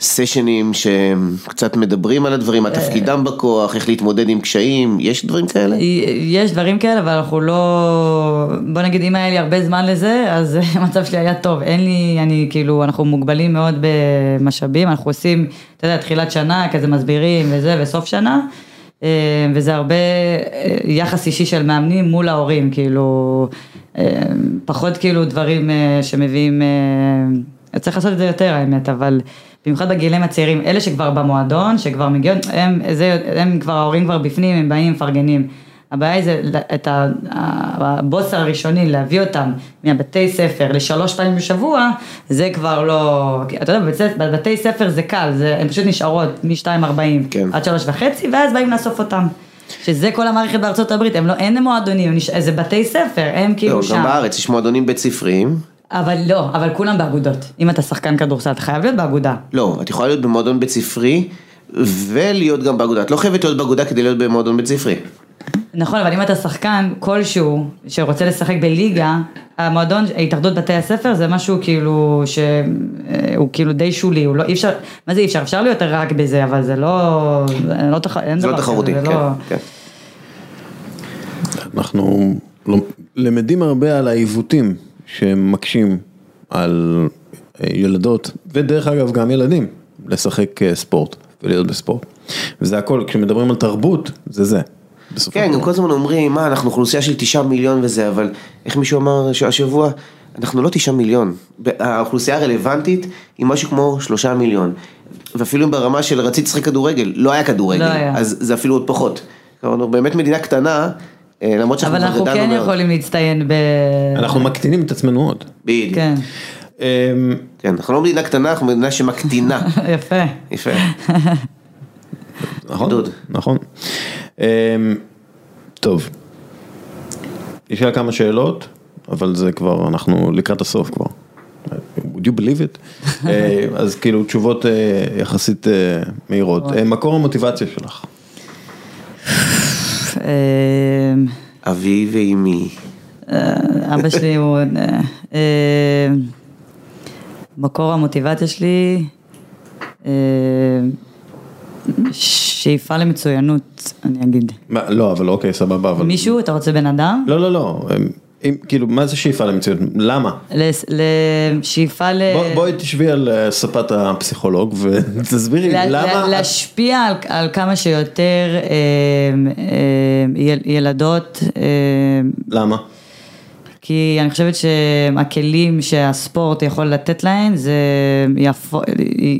סשנים שקצת מדברים על הדברים, התפקידם בכוח, איך להתמודד עם קשיים, יש דברים כאלה? יש דברים כאלה, אבל אנחנו לא... בוא נגיד, אם היה לי הרבה זמן לזה, אז המצב שלי היה טוב. אין לי, אני, כאילו, אנחנו מוגבלים מאוד במשאבים, אנחנו עושים, אתה יודע, תחילת שנה, כזה מסבירים וזה, וסוף שנה, וזה הרבה יחס אישי של מאמנים מול ההורים, כאילו, פחות כאילו דברים שמביאים, צריך לעשות את זה יותר, האמת, אבל במיוחד בגילים הצעירים, אלה שכבר במועדון, שכבר מגיעים, הם, זה, הם כבר, ההורים כבר בפנים, הם באים, פרגנים. הבעיה זה את הבוס הראשוני, להביא אותם מהבתי ספר לשלוש פעמים בשבוע, זה כבר לא, אתה יודע, בבתי ספר זה קל, הן פשוט נשארות מ-שתיים ארבעים עד שלוש וחצי, ואז באים לאסוף אותם. שזה כל המערכת בארצות הברית, אין מועדונים, זה בתי ספר, הם כאילו שם. לא, גם בארץ יש מועדונים בית ספריים. אבל לא, אבל כולם באגודות. אם אתה שחקן כדורסל, אתה חייב להיות באגודה. לא, את יכולה להיות במועדון בית ספרי, ולהיות גם באגודה. את לא חייבת להיות באגודה כדי להיות במועדון בית ספרי. נכון, אבל אם אתה שחקן כלשהו שרוצה לשחק בליגה, המועדון, ההתאחדות בתי הספר, זה משהו כאילו שהוא כאילו די שולי, הוא לא, אי אפשר, מה זה אי אפשר? אפשר להיות רק בזה, אבל זה לא, זה לא תחרותי, כן. אנחנו למדים הרבה על העיוותים שמקשים על ילדות, ודרך אגב גם ילדים, לשחק ספורט ולהיות בספורט. וזה הכל, כשמדברים על תרבות, זה זה. כן, גם כל הזמן אומרים, מה, אנחנו אוכלוסייה של תשעה מיליון וזה, אבל איך מישהו אמר השבוע, אנחנו לא תשעה מיליון, האוכלוסייה הרלוונטית היא משהו כמו שלושה מיליון, ואפילו ברמה של רצית שחק כדורגל, לא היה כדורגל, אז זה אפילו עוד פחות, אנחנו באמת מדינה קטנה, למרות שאנחנו... אבל אנחנו כן יכולים להצטיין ב... אנחנו מקטינים את עצמנו עוד. בדיוק. כן, אנחנו לא מדינה קטנה, אנחנו מדינה שמקטינה. יפה. יפה. נכון, נכון. טוב, יש לה כמה שאלות, אבל זה כבר, אנחנו לקראת הסוף כבר. Would you believe it? אז כאילו תשובות יחסית מהירות. מקור המוטיבציה שלך? אבי ואימי. אבא שלי הוא... מקור המוטיבציה שלי... שאיפה למצוינות, אני אגיד. לא, אבל אוקיי, סבבה. מישהו, אתה רוצה בן אדם? לא, לא, לא. כאילו, מה זה שאיפה למצוינות? למה? לשאיפה ל... בואי תשבי על ספת הפסיכולוג ותסבירי למה... להשפיע על כמה שיותר ילדות. למה? כי אני חושבת שהכלים שהספורט יכול לתת להן, זה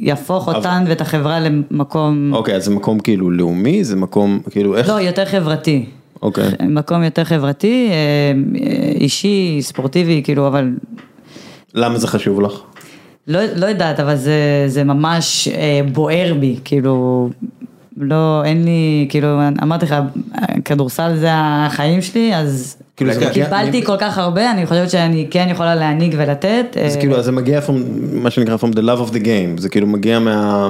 יהפוך אותן ואת החברה למקום... אוקיי, אז זה מקום כאילו לאומי, זה מקום כאילו איך... לא, יותר חברתי. אוקיי. מקום יותר חברתי, אישי, ספורטיבי, כאילו, אבל... למה זה חשוב לך? לא יודעת, אבל זה ממש בוער בי, כאילו... לא, אין לי, כאילו, אמרתי לך, כדורסל זה החיים שלי, אז... כאילו זה מגיע... קיבלתי כל כך הרבה, אני חושבת שאני כן יכולה להעניק ולתת. אז כאילו, זה מגיע, מה שנקרא, from the love of the game, זה כאילו מגיע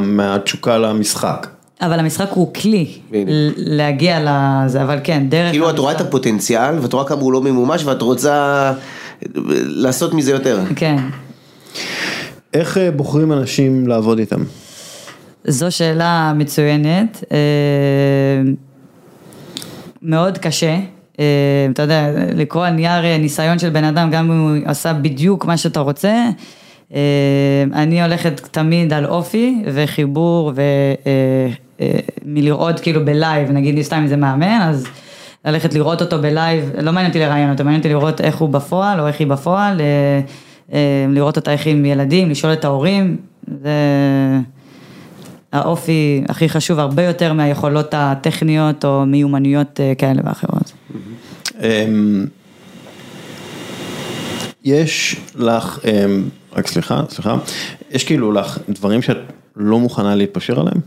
מהתשוקה למשחק. אבל המשחק הוא כלי להגיע לזה, אבל כן, דרך... כאילו, את רואה את הפוטנציאל, ואת רואה כמה הוא לא ממומש, ואת רוצה לעשות מזה יותר. כן. איך בוחרים אנשים לעבוד איתם? זו שאלה מצוינת, מאוד קשה, אתה יודע, לקרוא נייר ניסיון של בן אדם, גם אם הוא עשה בדיוק מה שאתה רוצה, אני הולכת תמיד על אופי וחיבור, ומלראות כאילו בלייב, נגיד לי סתם אם זה מאמן, אז ללכת לראות אותו בלייב, לא מעניין אותי לראיין אותו, מעניין אותי לראות איך הוא בפועל, או איך היא בפועל, לראות אותה איך עם ילדים, לשאול את ההורים, זה... האופי הכי חשוב, הרבה יותר מהיכולות הטכניות או מיומנויות כאלה ואחרות. יש לך, רק סליחה, סליחה, יש כאילו לך דברים שאת לא מוכנה להתפשר עליהם?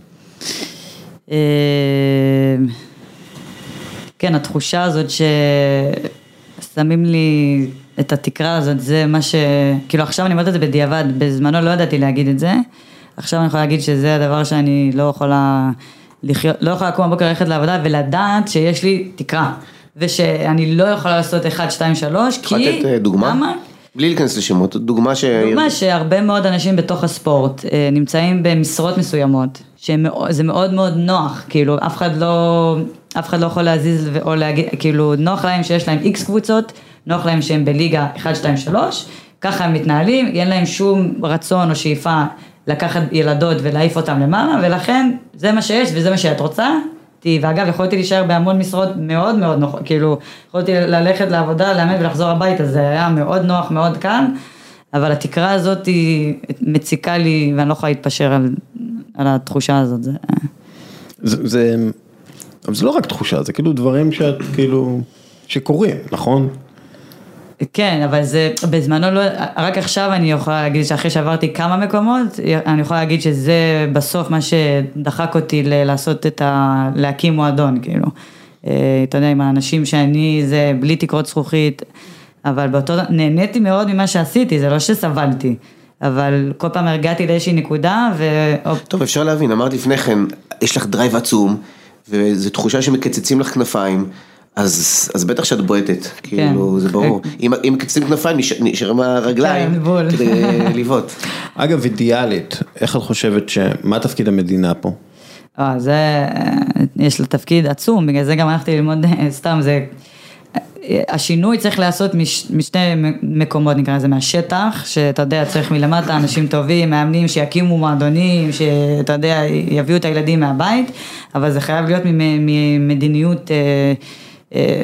כן, התחושה הזאת ש... שמים לי את התקרה הזאת, זה מה ש... כאילו עכשיו אני אומרת את זה בדיעבד, בזמנו לא ידעתי להגיד את זה, עכשיו אני יכולה להגיד שזה הדבר שאני לא יכולה לחיות, לא יכולה לקום הבוקר ללכת לעבודה ולדעת שיש לי תקרה, ושאני לא יכולה לעשות אחד, שתיים, שלוש, כי... יכולה לתת דוגמה? למה? בלי להיכנס לשמות, דוגמה ש... דוגמה שהרבה מאוד אנשים בתוך הספורט נמצאים במשרות מסוימות, שזה מאוד מאוד נוח, כאילו אף אחד לא, אף אחד לא יכול להזיז או להגיד, כאילו נוח להם שיש להם איקס קבוצות, נוח להם שהם בליגה אחת, שתיים, שלוש, ככה הם מתנהלים, אין להם שום רצון או שאיפה לקחת ילדות ולהעיף אותם למעלה, ולכן זה מה שיש וזה מה שאת רוצה, ואגב, יכולתי להישאר בהמון משרות מאוד מאוד נוח, כאילו, יכולתי ללכת לעבודה, לאמן ולחזור הביתה, זה היה מאוד נוח, מאוד קל, אבל התקרה הזאת היא מציקה לי, ואני לא יכולה להתפשר על, על התחושה הזאת. זה... זה, זה, אבל זה לא רק תחושה, זה כאילו דברים שאת, כאילו, שקורים, נכון? כן, אבל זה, בזמנו לא, רק עכשיו אני יכולה להגיד שאחרי שעברתי כמה מקומות, אני יכולה להגיד שזה בסוף מה שדחק אותי ל- לעשות את ה... להקים מועדון, כאילו. אתה יודע, עם האנשים שאני, זה בלי תקרות זכוכית, אבל באותו, נהניתי מאוד ממה שעשיתי, זה לא שסבלתי, אבל כל פעם הרגעתי לאיזושהי נקודה, ו... טוב, אפשר להבין, אמרת לפני כן, יש לך דרייב עצום, וזו תחושה שמקצצים לך כנפיים, אז, אז בטח שאת בועטת, כאילו, זה ברור. אם, אם קצים כנפיים, נשארים הרגליים כדי ליוות. אגב, אידיאלית, איך את חושבת שמה תפקיד המדינה פה? אה, זה, יש לה תפקיד עצום, בגלל זה גם הלכתי ללמוד, סתם, זה, השינוי צריך לעשות משני מקומות, נקרא לזה, מהשטח, שאתה יודע, צריך מלמטה, אנשים טובים, מאמנים שיקימו מועדונים, שאתה יודע, יביאו את הילדים מהבית, אבל זה חייב להיות ממדיניות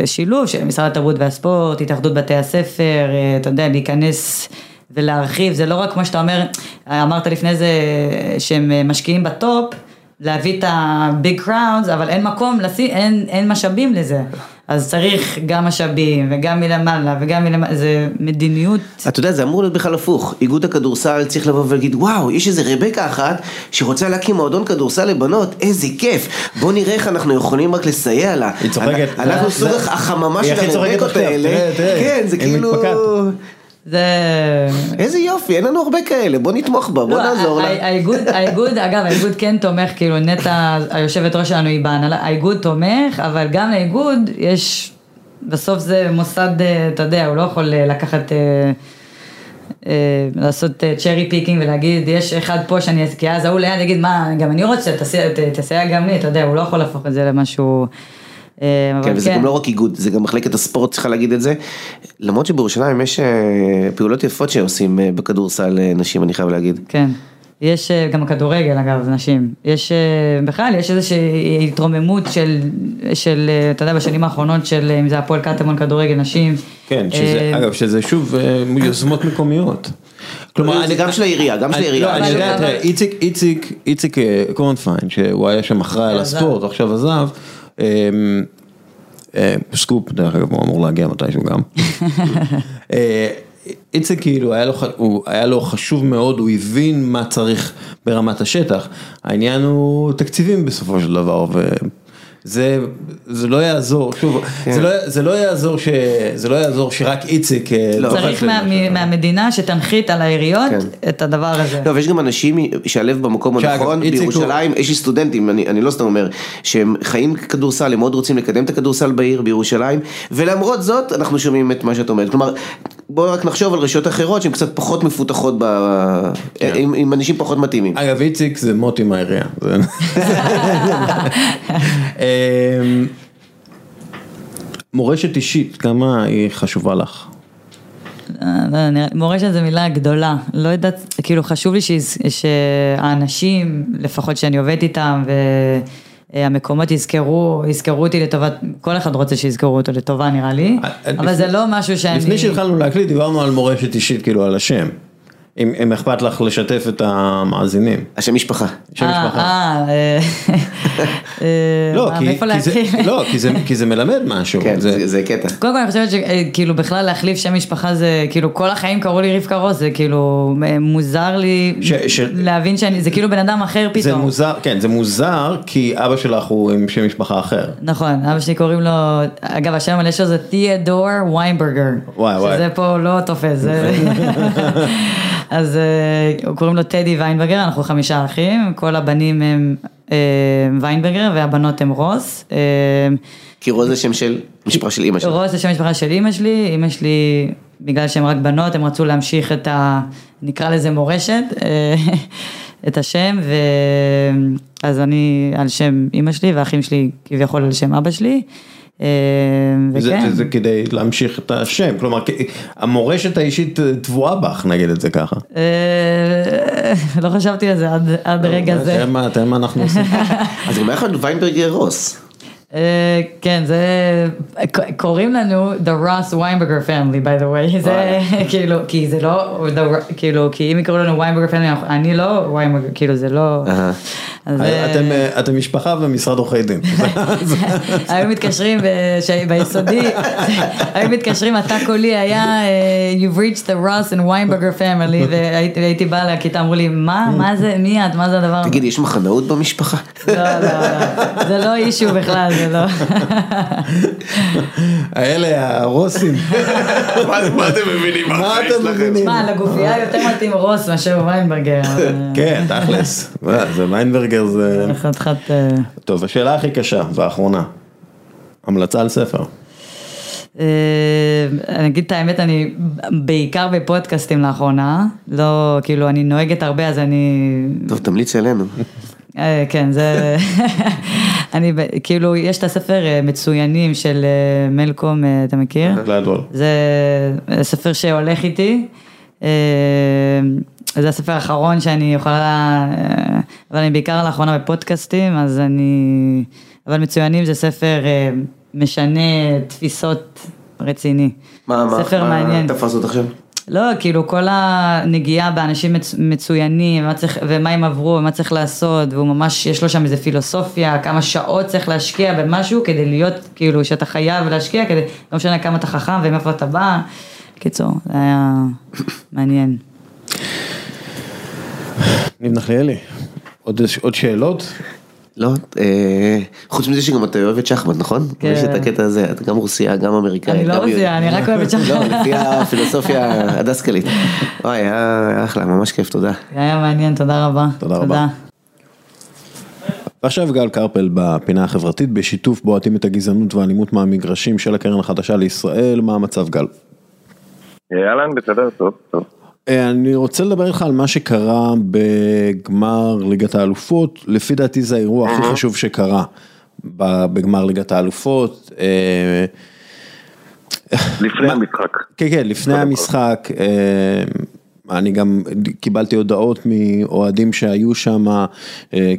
שילוב של משרד התרבות והספורט, התאחדות בתי הספר, אתה יודע, להיכנס ולהרחיב, זה לא רק כמו שאתה אומר, אמרת לפני זה שהם משקיעים בטופ, להביא את הביג קראונס, אבל אין מקום, אין, אין משאבים לזה, אז צריך גם משאבים וגם מלמעלה וגם מלמעלה, זה מדיניות. אתה יודע, זה אמור להיות בכלל הפוך, איגוד הכדורסל צריך לבוא ולהגיד, וואו, יש איזה רבקה אחת שרוצה להקים מועדון כדורסל לבנות, איזה כיף, בוא נראה איך אנחנו יכולים רק לסייע לה. היא צוחקת. אנחנו סוג החממה של הרבקות האלה, כן, זה כאילו... איזה יופי, אין לנו הרבה כאלה, בוא נתמוך בה, בוא נעזור לה. האיגוד, אגב, האיגוד כן תומך, כאילו נטע, היושבת ראש שלנו היא באה, האיגוד תומך, אבל גם לאיגוד יש, בסוף זה מוסד, אתה יודע, הוא לא יכול לקחת, לעשות צ'רי פיקינג ולהגיד, יש אחד פה שאני אסקיע, אז הוא ליד יגיד, מה, גם אני רוצה, תעשה גם לי, אתה יודע, הוא לא יכול להפוך את זה למשהו... כן, וזה גם לא רק איגוד, זה גם מחלקת הספורט צריכה להגיד את זה, למרות שבירושלים יש פעולות יפות שעושים בכדורסל נשים, אני חייב להגיד. כן, יש גם כדורגל אגב נשים, יש בכלל, יש איזושהי התרוממות של, של, אתה יודע, בשנים האחרונות של, אם זה הפועל קטמון כדורגל נשים. כן, שזה, אגב, שזה שוב יוזמות מקומיות. כלומר, זה גם של העירייה, גם של העירייה. אני יודע, תראה, איציק, איציק, איציק קורנפיין, שהוא היה שם אחראי על הספורט, עכשיו עזב, סקופ דרך אגב הוא אמור להגיע מתישהו גם איצה כאילו היה לו חשוב מאוד, הוא הבין מה צריך ברמת השטח, העניין הוא תקציבים בסופו של דבר, וזה זה לא יעזור, שוב זה לא יעזור, זה לא יעזור שרק איציק צריך מהמדינה שתנחית על העיריות את הדבר הזה. לא, ויש גם אנשים שהלב במקום הנכון, בירושלים יש לי סטודנטים, אני לא סתם אומר, שהם חיים כדורסל, הם מאוד רוצים לקדם את הכדורסל בעיר בירושלים, ולמרות זאת אנחנו שומעים את מה שאת אומרת, כלומר בואו רק נחשוב על רשויות אחרות שהן קצת פחות מפותחות עם אנשים פחות מתאימים. אגב, איציק זה מוטי מהעירייה. מורשת אישית, כמה היא חשובה לך? מורשת זו מילה גדולה, לא יודעת, כאילו חשוב לי שהאנשים, לפחות שאני עובדת איתם והמקומות יזכרו, יזכרו אותי לטובת, כל אחד רוצה שיזכרו אותו לטובה נראה לי, אבל זה לא משהו שאני... לפני שהתחלנו להקליט דיברנו על מורשת אישית, כאילו על השם. אם אכפת לך לשתף את המאזינים. השם משפחה. השם משפחה. לא, כי זה מלמד משהו. כן, זה קטע. קודם כל אני חושבת שכאילו בכלל להחליף שם משפחה זה כאילו כל החיים קראו לי רבקה רוס, זה כאילו מוזר לי להבין שזה כאילו בן אדם אחר פתאום. זה מוזר, כן, זה מוזר כי אבא שלך הוא עם שם משפחה אחר. נכון, אבא שלי קוראים לו, אגב השם המלא שלו זה תיאודור ויינברגר. וואי וואי. שזה פה לא תופס, זה... אז קוראים לו טדי ויינברגר, אנחנו חמישה אחים, כל הבנים הם ויינברגר והבנות הם רוס. כי רוס זה שם של משפחה של אמא שלי. רוס זה שם משפחה של אמא שלי, אמא שלי בגלל שהם רק בנות, הם רצו להמשיך את ה... נקרא לזה מורשת, את השם, אז אני על שם אמא שלי והאחים שלי כביכול על שם אבא שלי. זה כדי להמשיך את השם, כלומר המורשת האישית תבועה בך, נגיד את זה ככה. לא חשבתי על זה עד רגע זה. תראה מה אנחנו עושים. אז גם אחד ויינברגר רוס. כן, זה קוראים לנו The Ross Weinberger Family, by the way. זה כאילו, כי זה לא, כאילו, כי אם יקראו לנו Weinberger Family, אני לא Weinberger, כאילו זה לא... אתם משפחה ומשרד עורכי דין. היום מתקשרים ביסודי, היום מתקשרים, אתה קולי היה You've reached the Ross and Weinberger Family, והייתי באה לכיתה, אמרו לי, מה, מה זה, מי את, מה זה הדבר? תגיד, יש מחנאות במשפחה? לא, לא, לא, זה לא אישו בכלל. האלה הרוסים, מה אתם מבינים? מה אתם מבינים? מה, לגופייה יותר מתאים רוס מאשר ויינברגר. כן, תכלס, זה ויינברגר זה... טוב, השאלה הכי קשה והאחרונה, המלצה על ספר. אני אגיד את האמת, אני בעיקר בפודקאסטים לאחרונה, לא, כאילו אני נוהגת הרבה אז אני... טוב, תמליץ אלינו. כן, זה... אני, כאילו, יש את הספר מצוינים של מלקום, אתה מכיר? זה ספר שהולך איתי, זה הספר האחרון שאני יכולה, אבל אני בעיקר לאחרונה בפודקאסטים, אז אני, אבל מצוינים זה ספר משנה תפיסות רציני. מה, מה תפס אותך שם? לא, כאילו כל הנגיעה באנשים מצוינים, ומה, צריך, ומה הם עברו, ומה צריך לעשות, והוא ממש, יש לו שם איזו פילוסופיה, כמה שעות צריך להשקיע במשהו, כדי להיות, כאילו, שאתה חייב להשקיע, כדי, לא משנה כמה אתה חכם, ומאיפה אתה בא, קיצור, זה היה מעניין. נבנח לי אלי, עוד, עוד שאלות? לא, חוץ מזה שגם אתה אוהבת שחמט, נכון? כן. יש את הקטע הזה, אתה גם רוסייה, גם אמריקאית. אני לא רוסייה, אני רק אוהבת שחמט. לא, לפי הפילוסופיה הדסקלית. אוי, היה אחלה, ממש כיף, תודה. היה מעניין, תודה רבה. תודה רבה. עכשיו גל קרפל בפינה החברתית, בשיתוף בועטים את הגזענות והאלימות מהמגרשים של הקרן החדשה לישראל. מה המצב, גל? אהלן, בסדר, טוב, טוב. אני רוצה לדבר איתך על מה שקרה בגמר ליגת האלופות, לפי דעתי זה האירוע הכי חשוב שקרה בגמר ליגת האלופות. לפני המשחק. כן, כן, לפני המשחק, אני גם קיבלתי הודעות מאוהדים שהיו שם,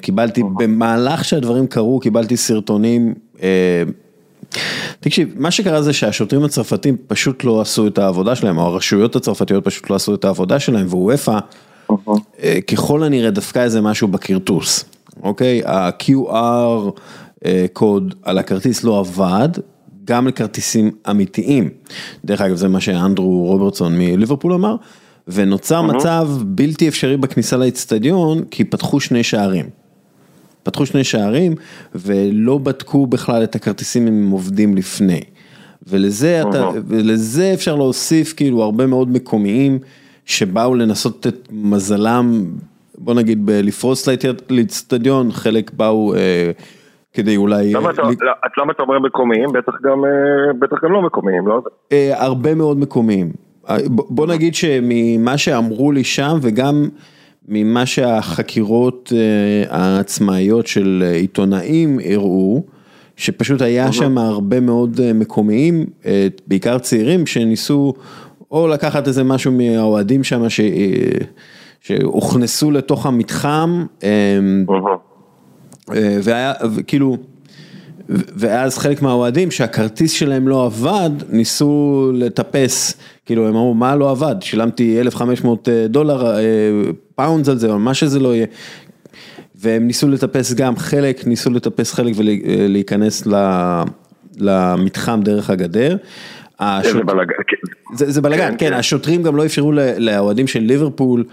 קיבלתי במהלך שהדברים קרו, קיבלתי סרטונים, תקשיב, מה שקרה זה שהשוטרים הצרפתים פשוט לא עשו את העבודה שלהם, או הרשויות הצרפתיות פשוט לא עשו את העבודה שלהם, ואוופה, ככל הנראה דווקא איזה משהו בכרטוס, אוקיי? ה-קיו אר קוד על הכרטיס לא עבד, גם לכרטיסים אמיתיים. דרך אגב, זה מה שאנדרו רוברטסון מליברפול אמר, ונוצר מצב בלתי אפשרי בכניסה לאצטדיון, כי פתחו שני שערים. פתחו שני שערים, ולא בדקו בכלל את הכרטיסים אם הם עובדים לפני. ולזה, אתה, ולזה אפשר להוסיף כאילו הרבה מאוד מקומיים, שבאו לנסות את מזלם, בוא נגיד, בלפרוס לאצטדיון, חלק באו אה, כדי אולי... למה אתה, ל... את למה אתה אומר מקומיים? בטח גם, בטח גם לא מקומיים, לא? אה, הרבה מאוד מקומיים. בוא נגיד שממה שאמרו לי שם, וגם... ממה שהחקירות העצמאיות של עיתונאים הראו, שפשוט היה שם הרבה מאוד מקומיים, בעיקר צעירים, שניסו או לקחת איזה משהו מהאוהדים שם, שהוכנסו לתוך המתחם, והיה, כאילו, ואז חלק מהאוהדים שהכרטיס שלהם לא עבד, ניסו לטפס, כאילו הם אמרו, מה לא עבד? שילמתי אלף וחמש מאות דולר, פאונדס על זה, או מה שזה לא יהיה. והם ניסו לטפס גם חלק, ניסו לטפס חלק ולהיכנס למתחם דרך הגדר. זה בלגן, כן. זה בלגן, כן. השוטרים גם לא אפשרו לאוהדים של ליברפול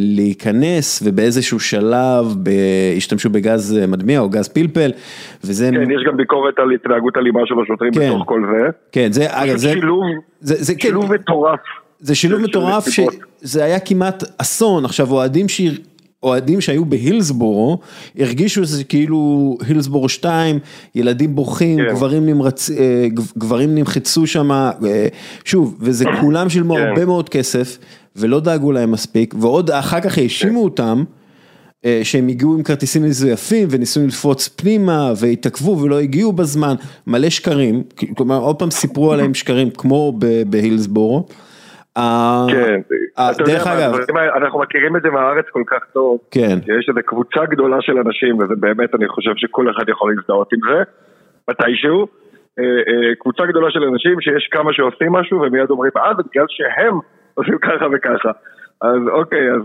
להיכנס, ובאיזשהו שלב השתמשו בגז מדמיע או גז פלפל, וזה... כן, יש גם ביקורת על התנהגות אלימה של השוטרים בתוך כל זה. כן, זה... שילוב מטורף. זה שילוב מטורף שזה היה כמעט אסון. עכשיו, אוהדים ש... אוהדים שהיו בהילסבורו, הרגישו שזה כאילו הילסבורו שתיים, ילדים בורחים, yeah. גברים, נמרצ... גברים נמחצו שם, שוב, וזה כולם שילמו yeah. הרבה מאוד כסף, ולא דאגו להם מספיק, ועוד אחר כך האשימו yeah. אותם, שהם הגיעו עם כרטיסים מזויפים, וניסו לפרוץ פנימה, והתעכבו ולא הגיעו בזמן, מלא שקרים, כלומר, עוד פעם סיפרו עליהם שקרים, כמו בהילסבורו, כן, אתה יודע, אנחנו מכירים את זה מהארץ כל כך טוב, יש איזו קבוצה גדולה של אנשים, וזה באמת, אני חושב שכל אחד יכול להזדהות עם זה, מתישהו, קבוצה גדולה של אנשים שיש כמה שעושים משהו, ומיד אומרים, אה, זה בגלל שהם עושים ככה וככה, אז אוקיי, אז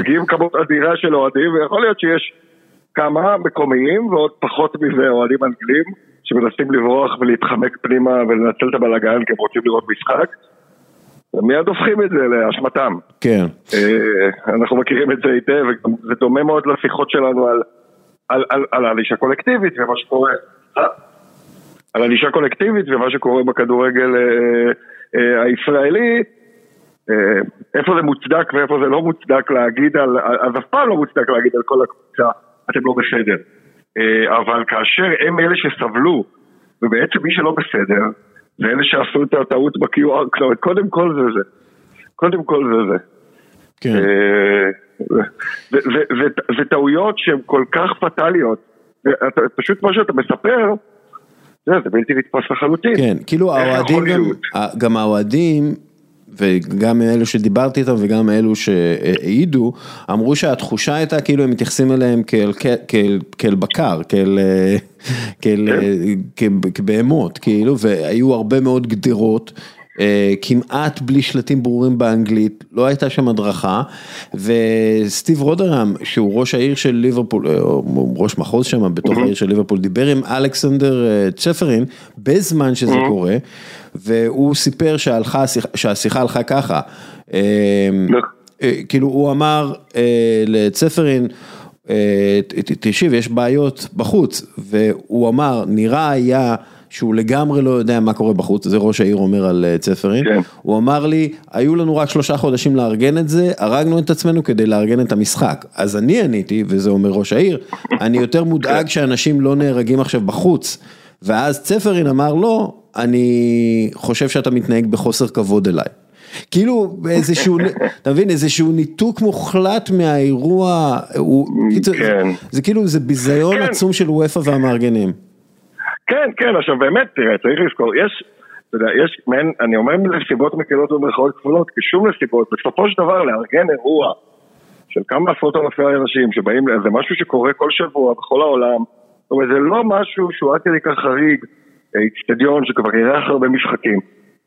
מגיעים כמות אדירה של אוהדים, ויכול להיות שיש כמה מקומיים, ועוד פחות מזה אוהדים אנגלים, שמנסים לברוח ולהתחמק פנימה, ולנצל את הבלגן, כי הם רוצים לראות משחק, מיד הופכים את זה לאשמתם. כן. אנחנו מכירים את זה היטב, וזה דומה מאוד לשיחות שלנו על, על, על, על הענישה קולקטיבית ומה שקורה. על הענישה קולקטיבית ומה שקורה בכדורגל הישראלי, איפה זה מוצדק ואיפה זה לא מוצדק להגיד על, אז אף פעם לא מוצדק להגיד על כל הקבוצה, אתם לא בסדר. אבל כאשר הם אלה שסבלו, ובעצם מי שלא בסדר, ואלה שעשו את הטעות ב-קיו אר, קודם כל זה זה. קודם כל זה זה. כן. זה טעויות שהן כל כך פטליות. פשוט מה שאתה מספר, זה בלתי נתפס לחלוטין. כן, כאילו האוהדים, גם האוהדים, וגם אלו שדיברתי איתם, וגם אלו שהעידו, אמרו שהתחושה הייתה כאילו הם מתייחסים אליהם כאל בקר, כאל... כבהמות, כאילו, והיו הרבה מאוד גדרות, כמעט בלי שלטים ברורים באנגלית, לא הייתה שם הדרכה, וסטיב רודרם, שהוא ראש העיר של ליברפול, ראש מחוז שם, בתוך העיר של ליברפול, דיבר עם אלכסנדר צ'פרין, בזמן שזה קורה, והוא סיפר שהשיחה הלכה ככה, כאילו, הוא אמר לצ'פרין, תשיב, יש בעיות בחוץ, והוא אמר, נראה היה שהוא לגמרי לא יודע מה קורה בחוץ, זה ראש העיר אומר על צפרים, הוא אמר לי, היו לנו רק שלושה חודשים לארגן את זה, הרגנו את עצמנו כדי לארגן את המשחק, אז אני עניתי, וזה אומר ראש העיר, אני יותר מודאג שאנשים לא נהרגים עכשיו בחוץ, ואז צפרין אמר, לא, אני חושב שאתה מתנהג בחוסר כבוד אליי. כאילו איזשהו, אתה מבין, איזשהו ניתוק מוחלט מהאירוע, זה כאילו, זה ביזיון עצום של וופא והמארגנים. כן, כן, עכשיו באמת, תראה, צריך לזכור, יש, אתה יודע, יש, אני אומר לסיבות מקלות ומרכאות כפולות, כשום לסיבות, בסופו של דבר לארגן אירוע של כמה עשרות אלפי אנשים שבאים, זה משהו שקורה כל שבוע בכל העולם, זאת אומרת, זה לא משהו שהוא עד כדי כך חריג, אצטדיון שכבר יראה הרבה משחקים.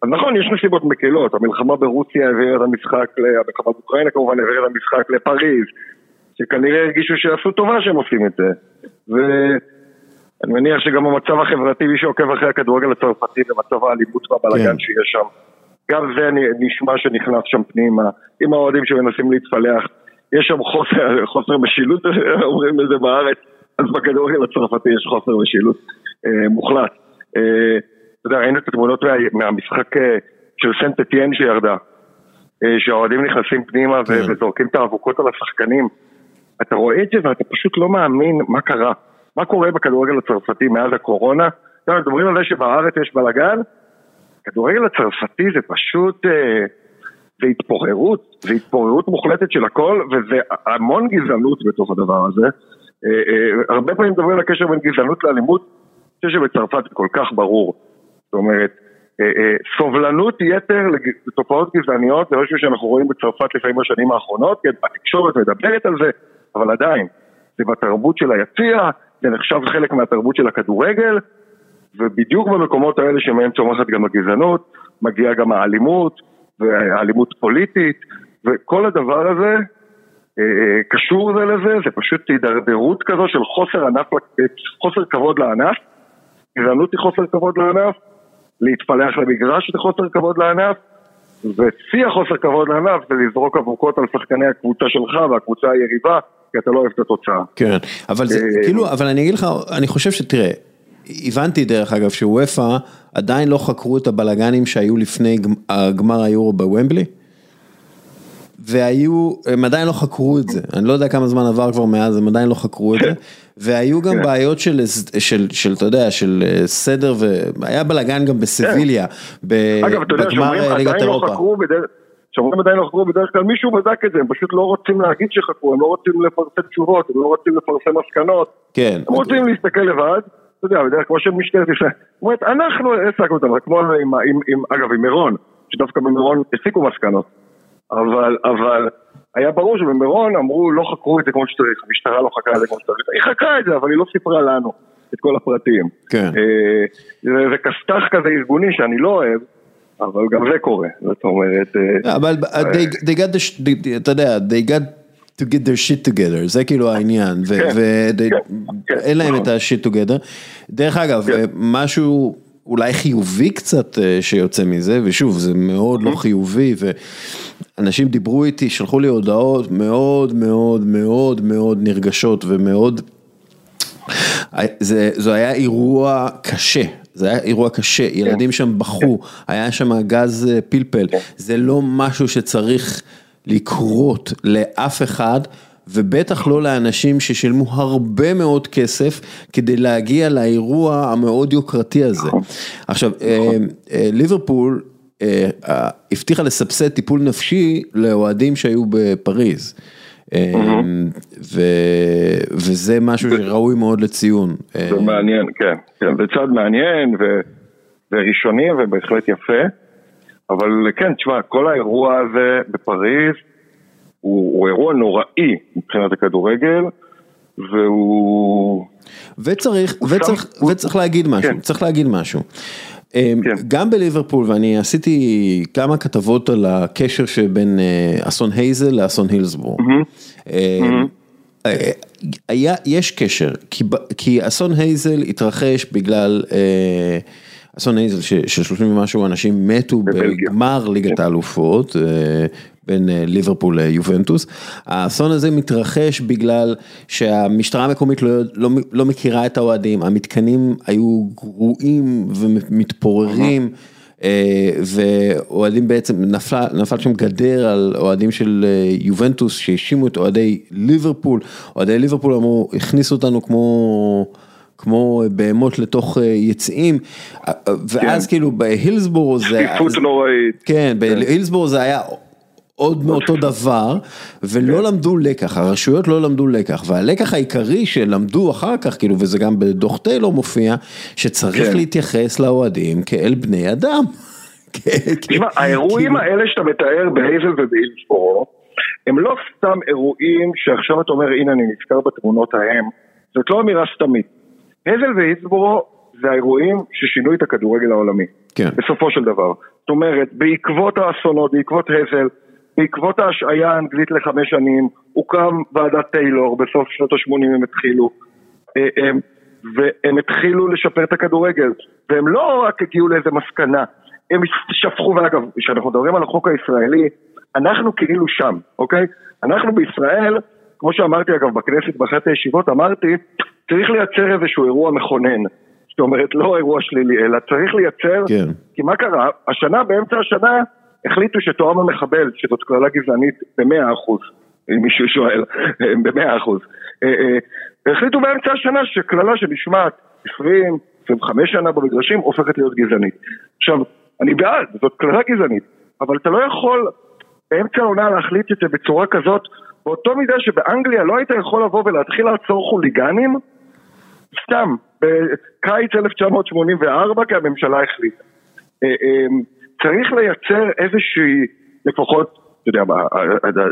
אז נכון, יש נסיבות מקלות, המלחמה ברוסיה העבירה את המשחק, המלחמה באוקראינה כמובן העבירה את המשחק לפריז, שכנראה הרגישו שעשו טובה שהם עושים את זה, ואני מניח שגם המצב החברתי, מי שעוקב אחרי הכדורגל הצרפתי, ומצב האלימות והבלגן שיש שם, גם זה נשמע שנכנס שם פנימה, עם האוהדים שמנסים להתפלח, יש שם חוסר, חוסר משילות, אומרים לזה בארץ, אז בכדורגל הצרפתי יש חוסר משילות מוחלט. אתה יודע, ראינו את התמונות מהמשחק של סנט-אתיין שירדה, שהאוהדים נכנסים פנימה וזורקים את האבוקות על השחקנים. אתה רואה את זה ואתה פשוט לא מאמין מה קרה. מה קורה בכדורגל הצרפתי מאז הקורונה? אתה יודע, מדברים על זה שבארץ יש בלגן, כדורגל הצרפתי זה פשוט, זה התפוררות, זה התפוררות מוחלטת של הכל, וזה המון גזענות בתוך הדבר הזה. הרבה פעמים מדברים על הקשר בין גזענות לאלימות, אני חושב שבצרפת זה כל כך ברור. זאת אומרת, סובלנות יתר לתופעות גזעניות, זה משהו שאנחנו רואים בצרפת לפעמים בשנים האחרונות, התקשורת מדברת על זה, אבל עדיין, זה בתרבות של היציאה, זה נחשב חלק מהתרבות של הכדורגל, ובדיוק במקומות האלה שמהם צומחת גם הגזענות, מגיעה גם האלימות, והאלימות פוליטית, וכל הדבר הזה, קשור זה לזה, זה פשוט הידרדרות כזו של חוסר ענף, חוסר כבוד לענף, גזענות היא חוסר כבוד לענף, להתפלח למגרש זה חוסר כבוד לענף, וצי החוסר כבוד לענף זה לזרוק אבוקות על שחקני הקבוצה שלך והקבוצה היריבה, כי אתה לא אוהב את התוצאה. כן, אבל זה, כאילו, אבל אני אגיד לך, אני חושב שתראה, הבנתי דרך אגב שוואפה עדיין לא חקרו את הבלגנים שהיו לפני גמר היורו בוומבלי, והיו, הם עדיין לא חקרו את זה, אני לא יודע כמה זמן עבר כבר מאז, הם עדיין לא חקרו את זה, והיו גם בעיות של, של, של, אתה יודע, של סדר, והיה בלגן גם בסביליה, בגמר ליגת אירופה. שאומרים עדיין לא חקרו, בדרך כלל מישהו בדק את זה, הם פשוט לא רוצים להגיד שחקרו, הם לא רוצים לפרסם תשובות, הם לא רוצים לפרסם מסקנות, הם רוצים להסתכל לבד, אתה יודע, בדרך כמו שמשטרת ישראל, זאת אומרת, אנחנו עסקנו אותם, כמו אגב עם מירון, שדווקא במירון הסיקו מסקנות, אבל, אבל היה ברור שבמירון אמרו לא חקרו את זה כמו שצריך, המשטרה לא חקרה את זה כמו שצריך, היא חקרה את זה אבל היא לא סיפרה לנו את כל הפרטים. כן. אה, זה, זה כסתח כזה ארגוני שאני לא אוהב, אבל גם זה קורה, זאת אומרת... אבל אתה יודע, they got to get their shit together, זה כאילו העניין, ואין להם את ה-shit together. דרך אגב, משהו... אולי חיובי קצת שיוצא מזה, ושוב, זה מאוד לא חיובי, ואנשים דיברו איתי, שלחו לי הודעות מאוד מאוד מאוד מאוד נרגשות, ומאוד, זה, זה היה אירוע קשה, זה היה אירוע קשה, ילדים שם בחו, היה שם גז פלפל, זה לא משהו שצריך לקרות לאף אחד, ובטח לא לאנשים ששילמו הרבה מאוד כסף כדי להגיע לאירוע המאוד יוקרתי הזה. עכשיו, ליברפול הבטיחה לסבסד טיפול נפשי לאוהדים שהיו בפריז, וזה משהו שראוי מאוד לציון. זה מעניין, כן, זה צד מעניין וראשוני ובהחלט יפה, אבל כן, תשמע, כל האירוע הזה בפריז הוא, הוא אירוע נוראי מבחינת הכדורגל, והוא... וצריך, וצריך, הוא... וצריך להגיד משהו, כן. צריך להגיד משהו. כן. גם בליברפול, ואני עשיתי כמה כתבות על הקשר שבין אסון הייזל לאסון הילסבורג. Mm-hmm. Mm-hmm. היה, יש קשר, כי, כי אסון הייזל התרחש בגלל... אסון הייזל של שלושים ומשהו אנשים מתו בגמר ליגת האלופות, בין ליברפול ליובנטוס. האסון הזה מתרחש בגלל שהמשטרה המקומית לא, לא, לא מכירה את האוהדים, המתקנים היו גרועים ומתפוררים, ואוהדים בעצם, נפל, נפל שם גדר על אוהדים של יובנטוס, שהשימו את אוהדי ליברפול, אוהדי ליברפול אמרו, הכניסו אותנו כמו... כמו בהמות לתוך יצאים, ואז כאילו בהילסבורו זה... שפיפות נוראית. כן, בהילסבורו זה היה עוד מאותו דבר, ולא למדו לקח, הרשויות לא למדו לקח, והלקח העיקרי שלמדו אחר כך, כאילו, וזה גם בדוח טיילור מופיע, שצריך להתייחס לאוהדים כאל בני אדם. תשמע, האירועים האלה שאתה מתאר בהייזל ובהילסבורו, הם לא סתם אירועים שעכשיו אתה אומר, הנה אני נזכר בתמונות ההם, זאת לא אמירה סתמית. הייזל והילסבורו זה האירועים ששינו את הכדורגל העולמי, כן. בסופו של דבר. זאת אומרת, בעקבות האסונות, בעקבות הייזל, בעקבות ההשעיה האנגלית לחמש שנים, הוקם ועדת טיילור, בסוף שנות ה-שמונים הם התחילו, והם התחילו לשפר את הכדורגל, והם לא רק הגיעו לאיזה מסקנה, הם שפכו, ואגב, כשאנחנו מדברים על החוק הישראלי, אנחנו כאילו שם, אוקיי? אנחנו בישראל, כמו שאמרתי אגב בכנסת, באחת הישיבות אמרתי, צריך לייצר איזשהו אירוע מכונן, זאת אומרת לא אירוע שלילי, אלא צריך לייצר, כן. כי מה קרה? השנה, באמצע השנה, החליטו שתואם המחבל, שזאת כללה גזענית ב-מאה אחוז, אם מישהו שואל, ב-מאה אחוז, החליטו באמצע השנה שכללה שנשמעת עשרים, עשרים וחמש שנה במגרשים, הופכת להיות גזענית. עכשיו, אני בעד, זאת כללה גזענית, אבל אתה לא יכול באמצע העונה להחליט את זה בצורה כזאת, באותו מידה שבאנגליה לא היית יכול לבוא ולהתחיל לעצור חוליגנים, סתם, בקיץ אלף תשע מאות שמונים וארבע, כי הממשלה החליטה. צריך לייצר איזושהי, לפחות אתה יודע,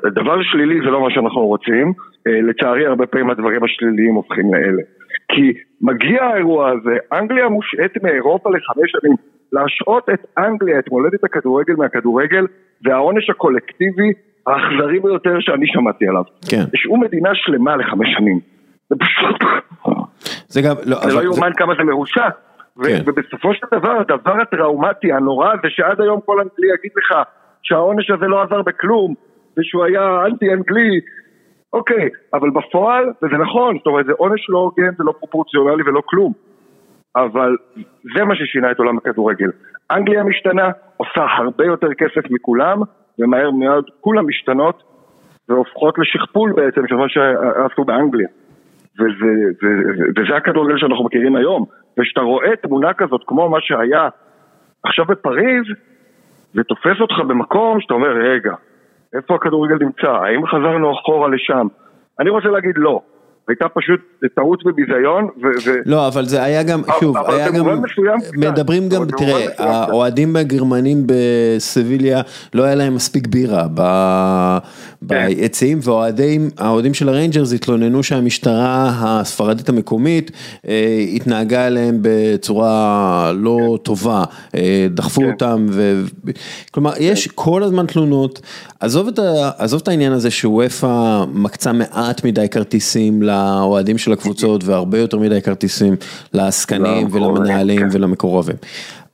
הדבר השלילי זה לא מה שאנחנו רוצים, לצערי הרבה פעמים הדברים השליליים הופכים לאלה. כי מגיע האירוע הזה, אנגליה מושעת מאירופה לחמש שנים, להשעות את אנגליה, את מולדת הכדורגל מהכדורגל, והעונש הקולקטיבי האכזרי ביותר שאני שמעתי עליו. כן. ישעו מדינה שלמה לחמש שנים. זה פשוט... זה גם... לא, זה לא יאומן זה... כמה זה מרושע. כן. ו- ובסופו של דבר, הדבר הטראומטי, הנורא, זה שעד היום כל אנגלי יגיד לך שהעונש הזה לא עבר בכלום, ושהוא היה אנטי-אנגלי, אוקיי, אבל בפועל, וזה נכון, זאת אומרת, זה עונש לא הוגן, זה לא פרופורציונלי ולא כלום, אבל זה מה ששינה את עולם הכדורגל. אנגליה משתנה, עושה הרבה יותר כסף מכולם, ומהר מאוד כולם משתנות, והופכות לשכפול בעצם, שמה שעשו באנגליה. וזה, וזה, וזה הכדורגל שאנחנו מכירים היום, ושאתה רואה תמונה כזאת, כמו מה שהיה עכשיו בפריז, ותופס אותך במקום שאתה אומר, רגע, איפה הכדורגל נמצא? האם חזרנו אחורה לשם? אני רוצה להגיד לא. הייתה פשוט טעות וביזיון. לא, אבל זה היה גם, שוב, מדברים גם, תראה, האוהדים הגרמנים בסביליה, לא היה להם מספיק בירה ביציעים, והאוהדים של הריינג'רס התלוננו שהמשטרה הספרדית המקומית התנהגה אליהם בצורה לא טובה, דחפו אותם, כלומר, יש כל הזמן תלונות. עזוב את העניין הזה שוואפה מקצה מעט מדי כרטיסים לאוהדים של הקבוצות, והרבה יותר מדי כרטיסים לעסקנים ולמנהלים ולמקורבים.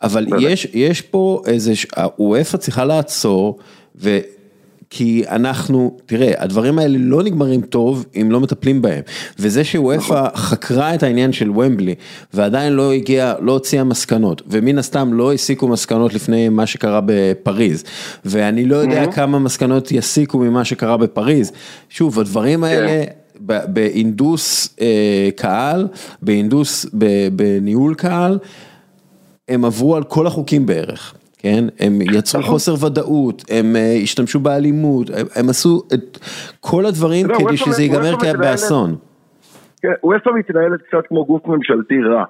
אבל יש, יש פה איזה, הוואפה צריכה לעצור, ו... כי אנחנו, תראה, הדברים האלה לא נגמרים טוב אם לא מטפלים בהם, וזה שהוואפה חקרה את העניין של ומבלי, ועדיין לא הגיעה, לא הוציאה מסקנות, ומן הסתם לא הסיקו מסקנות לפני מה שקרה בפריז, ואני לא יודע כמה מסקנות יסיקו ממה שקרה בפריז, שוב, הדברים האלה, באינדוס קהל, באינדוס, בניהול קהל, הם עברו על כל החוקים בערך. כן, הם יצרו חוסר ודאות, הם השתמשו באלימות, הם עשו את כל הדברים כדי שזה ייגמר באסון. וואפה מתנהלת קצת כמו גוף ממשלתי רע,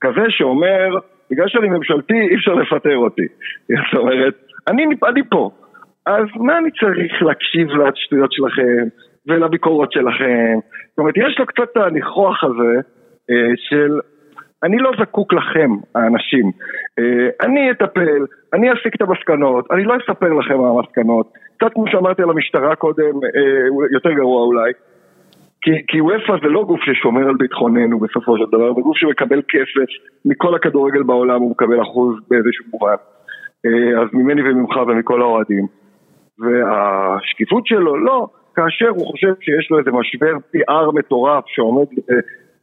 כזה שאומר, בגלל שאני ממשלתי אי אפשר לפטר אותי, זאת אומרת, אני פה, אז מה אני צריך להקשיב לשטויות שלכם ולביקורות שלכם? זאת אומרת, יש לו קצת הניחוח הזה של... אני לא זקוק לכם, האנשים. אני אטפל, אני אסיק את המסקנות, אני לא אספר לכם על המסקנות. קצת כמו שאמרתי על המשטרה קודם, יותר גרוע אולי. כי, כי וואפה זה לא גוף ששומר על ביטחוננו בסופו של דבר, זה גוף שמקבל כסף מכל הכדורגל בעולם, הוא מקבל אחוז באיזשהו מובן. אז ממני וממך ומכל האוהדים. והשקיפות שלו, לא, כאשר הוא חושב שיש לו איזה משבר פי אר מטורף שעומד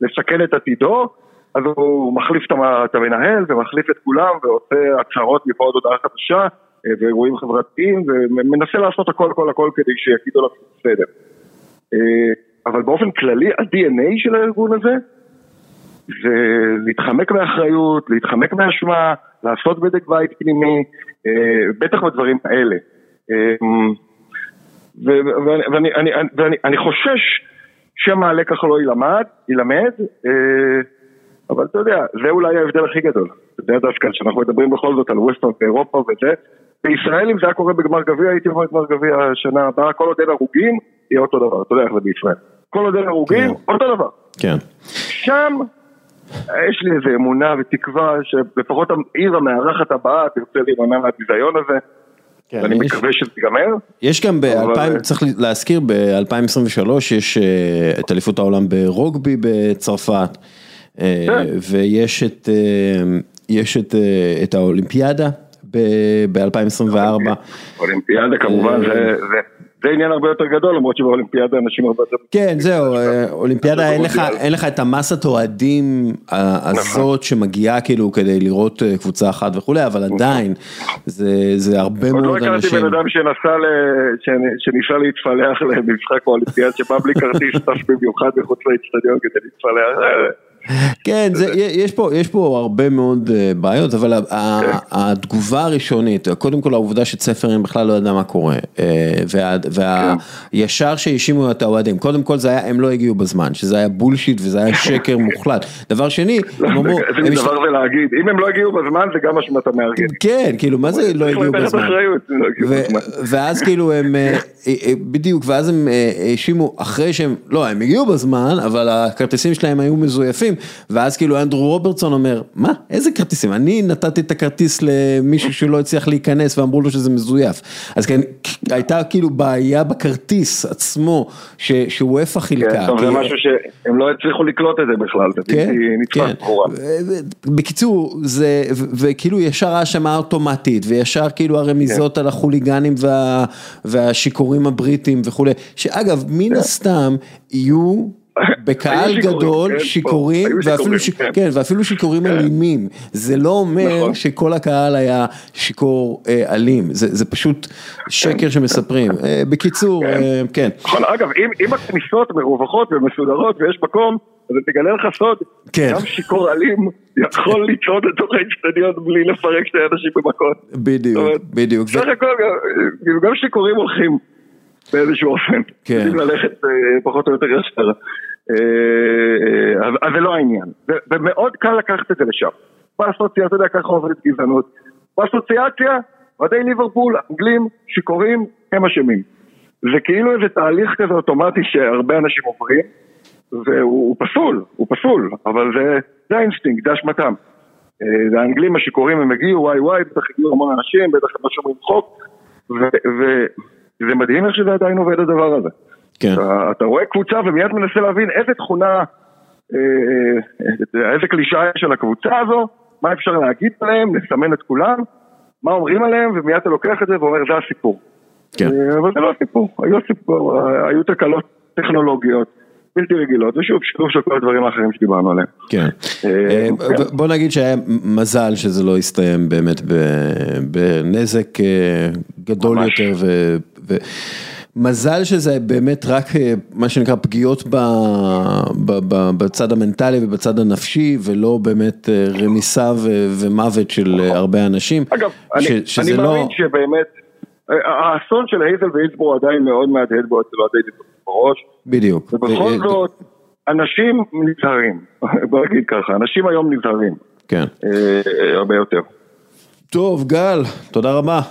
לסכן את עתידו, אז הוא מחליף את המנהל ומחליף את כולם ועושה הצהרות מפה עוד הודעה חדשה ואירועים חברתיים ומנסה לעשות הכל הכל הכל כדי שיקידו לו סדר. אבל באופן כללי ה-די אן איי של הארגון הזה זה להתחמק מאחריות, להתחמק מאשמה, לעשות בדק בית פנימי, בטח בדברים האלה. ואני אני אני אני חושש שמא הלקח לא ילמד, ילמד אבל אתה יודע, זה אולי ההבדל הכי גדול. זה דווקא, שאנחנו מדברים בכל זאת על ווסטון באירופה וזה. בישראל, אם זה היה קורה בגמר גביע, הייתי אומר בגמר גביע השנה הבאה, כל עוד אין הרוגים, יהיה אותו דבר. אתה יודע איך זה בישראל. כל עוד אין הרוגים, אותו דבר. כן. שם, יש לי איזו אמונה ותקווה, שלפחות העיר המארחת הבאה, תרצה להימנע מהביזיון הזה, ואני מקווה שזה ייגמר. יש גם, צריך להזכיר, ב-אלפיים עשרים ושלוש יש את אליפות העולם ברוגבי בצרפת. ויש את יש את את האולימפיאדה ב-אלפיים עשרים וארבע אולימפיאדה כמובן זה זה זה עניין הרבה יותר גדול, למרות שבאולימפיאדה אנשים הרבה יותר... כן, זהו, אולימפיאדה אין לך את המסת אוהדים הזאת שמגיעה כאילו כדי לראות קבוצה אחת וכו', אבל עדיין זה הרבה מאוד אנשים... עוד לא הכרתי בן אדם שניסה להתפלח למשחק באולימפיאדה שבא בלי כרטיס טס במיוחד מחוץ לאצטדיון כדי להתפלח... כן, יש פה הרבה מאוד בעיות, אבל התגובה הראשונית, קודם כל העובדה שצפרים בכלל לא ידע מה קורה, והישר שהאשימו את האוהדים, קודם כל זה היה, הם לא הגיעו בזמן, שזה היה בולשיט וזה היה שקר מוחלט. דבר שני, זה דבר ולהגיד, אם הם לא הגיעו בזמן זה גם אשמת המארגן. כן, כאילו מה זה לא הגיעו בזמן? ואז כאילו הם, בדיוק, ואז הם האשימו אחרי שהם, לא, הם הגיעו בזמן, אבל הכרטיסים שלהם היו מזויפים, ואז כאילו אנדרו רוברטסון אומר, מה? איזה כרטיסים? אני נתתי את הכרטיס למישהו שלא הצליח להיכנס, ואמרו לו שזה מזויף. אז כן, הייתה כאילו בעיה בכרטיס עצמו, שהוא איפה חילקה. זה משהו שהם לא הצליחו לקלוט את זה בכלל, נתפס תחורה. בקיצור, זה, וכאילו ישר האשמה אוטומטית, וישר כאילו הרמיזות על החוליגנים והשיקורים הבריטים וכו', שאגב, מן הסתם יהיו בקהל גדול, שיקורים, ואפילו שיקורים אלימים. זה לא אומר שכל הקהל היה שיקור אלים, זה פשוט שקר שמספרים. בקיצור, כן. אגב, אם הכניסות מרווחות ומסודרות ויש מקום, אז תגלה לך סוד, גם שיקור אלים יכול לצעוד לתוך האצטדיון בלי לפרק שתי אנשים במקום. בדיוק, בדיוק. גם שיקורים הולכים. באיזשהו אופן, צריכים ללכת פחות או יותר ישר, אבל זה לא העניין, ומאוד קל לקחת את זה לשם, באסוציאציה, אתה יודע ככה עובדת גזענות, באסוציאציה, עדי ליברפול, אנגלים, שיכורים, הם אשמים, זה כאילו איזה תהליך כזה אוטומטי שהרבה אנשים עוברים, והוא פסול, הוא פסול, אבל זה האינסטינקט, זה השמתם, האנגלים השיכורים הם הגיעו, וואי וואי, בטח הגיעו המון אנשים, בטח הם לא שומרים חוק, ו... זה מדהים איך שזה עדיין עובד הדבר הזה. כן. אתה, אתה רואה קבוצה ומיד מנסה להבין איזה תכונה, איזה קלישאה של הקבוצה הזו, מה אפשר להגיד עליהם, לסמן את כולם, מה אומרים עליהם, ומיד אתה לוקח את זה ואומר, זה הסיפור. כן. אבל זה לא הסיפור, היו סיפור, היו תקלות טכנולוגיות. בלתי רגילות, ושוב, שוב של כל הדברים האחרים שדיברנו עליהם. כן. בוא נגיד שהיה מזל שזה לא הסתיים באמת בנזק גדול יותר, ומזל שזה באמת רק מה שנקרא פגיעות בצד המנטלי ובצד הנפשי, ולא באמת רמיסה ומוות של הרבה אנשים. אגב, אני מאמין שבאמת, האסון של הייזל והילסבורו עדיין מאוד מהדהד בו, זה לא עדיין בראש. בדיוק. ובכל זאת, אנשים נזהרים. בוא נגיד ככה, אנשים היום נזהרים. כן. הרבה יותר. טוב, גל, תודה רבה.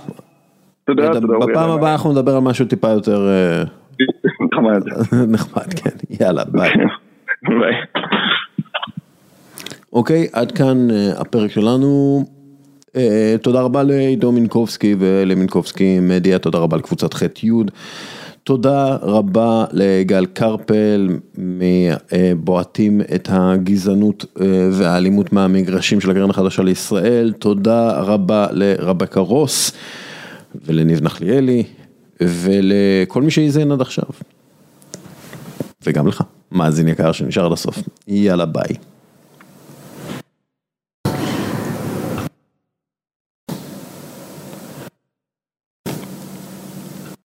תודה, תודה. בפעם הבאה אנחנו נדבר על משהו טיפה יותר... נחמד. נחמד, כן. יאללה, ביי. ביי. אוקיי, עד כאן הפרק שלנו. תודה רבה לעידו מינקובסקי ולמינקובסקי מדיה, תודה רבה לקבוצת ח' י', תודה רבה לגל קרפל מבועטים את הגזענות והאלימות מהמגרשים של הקרן החדשה לישראל, תודה רבה לרבקה רוס ולניב נחליאלי ולכל מי שהזין עד עכשיו וגם לך מאזין יקר שנשאר לסוף, יאללה ביי.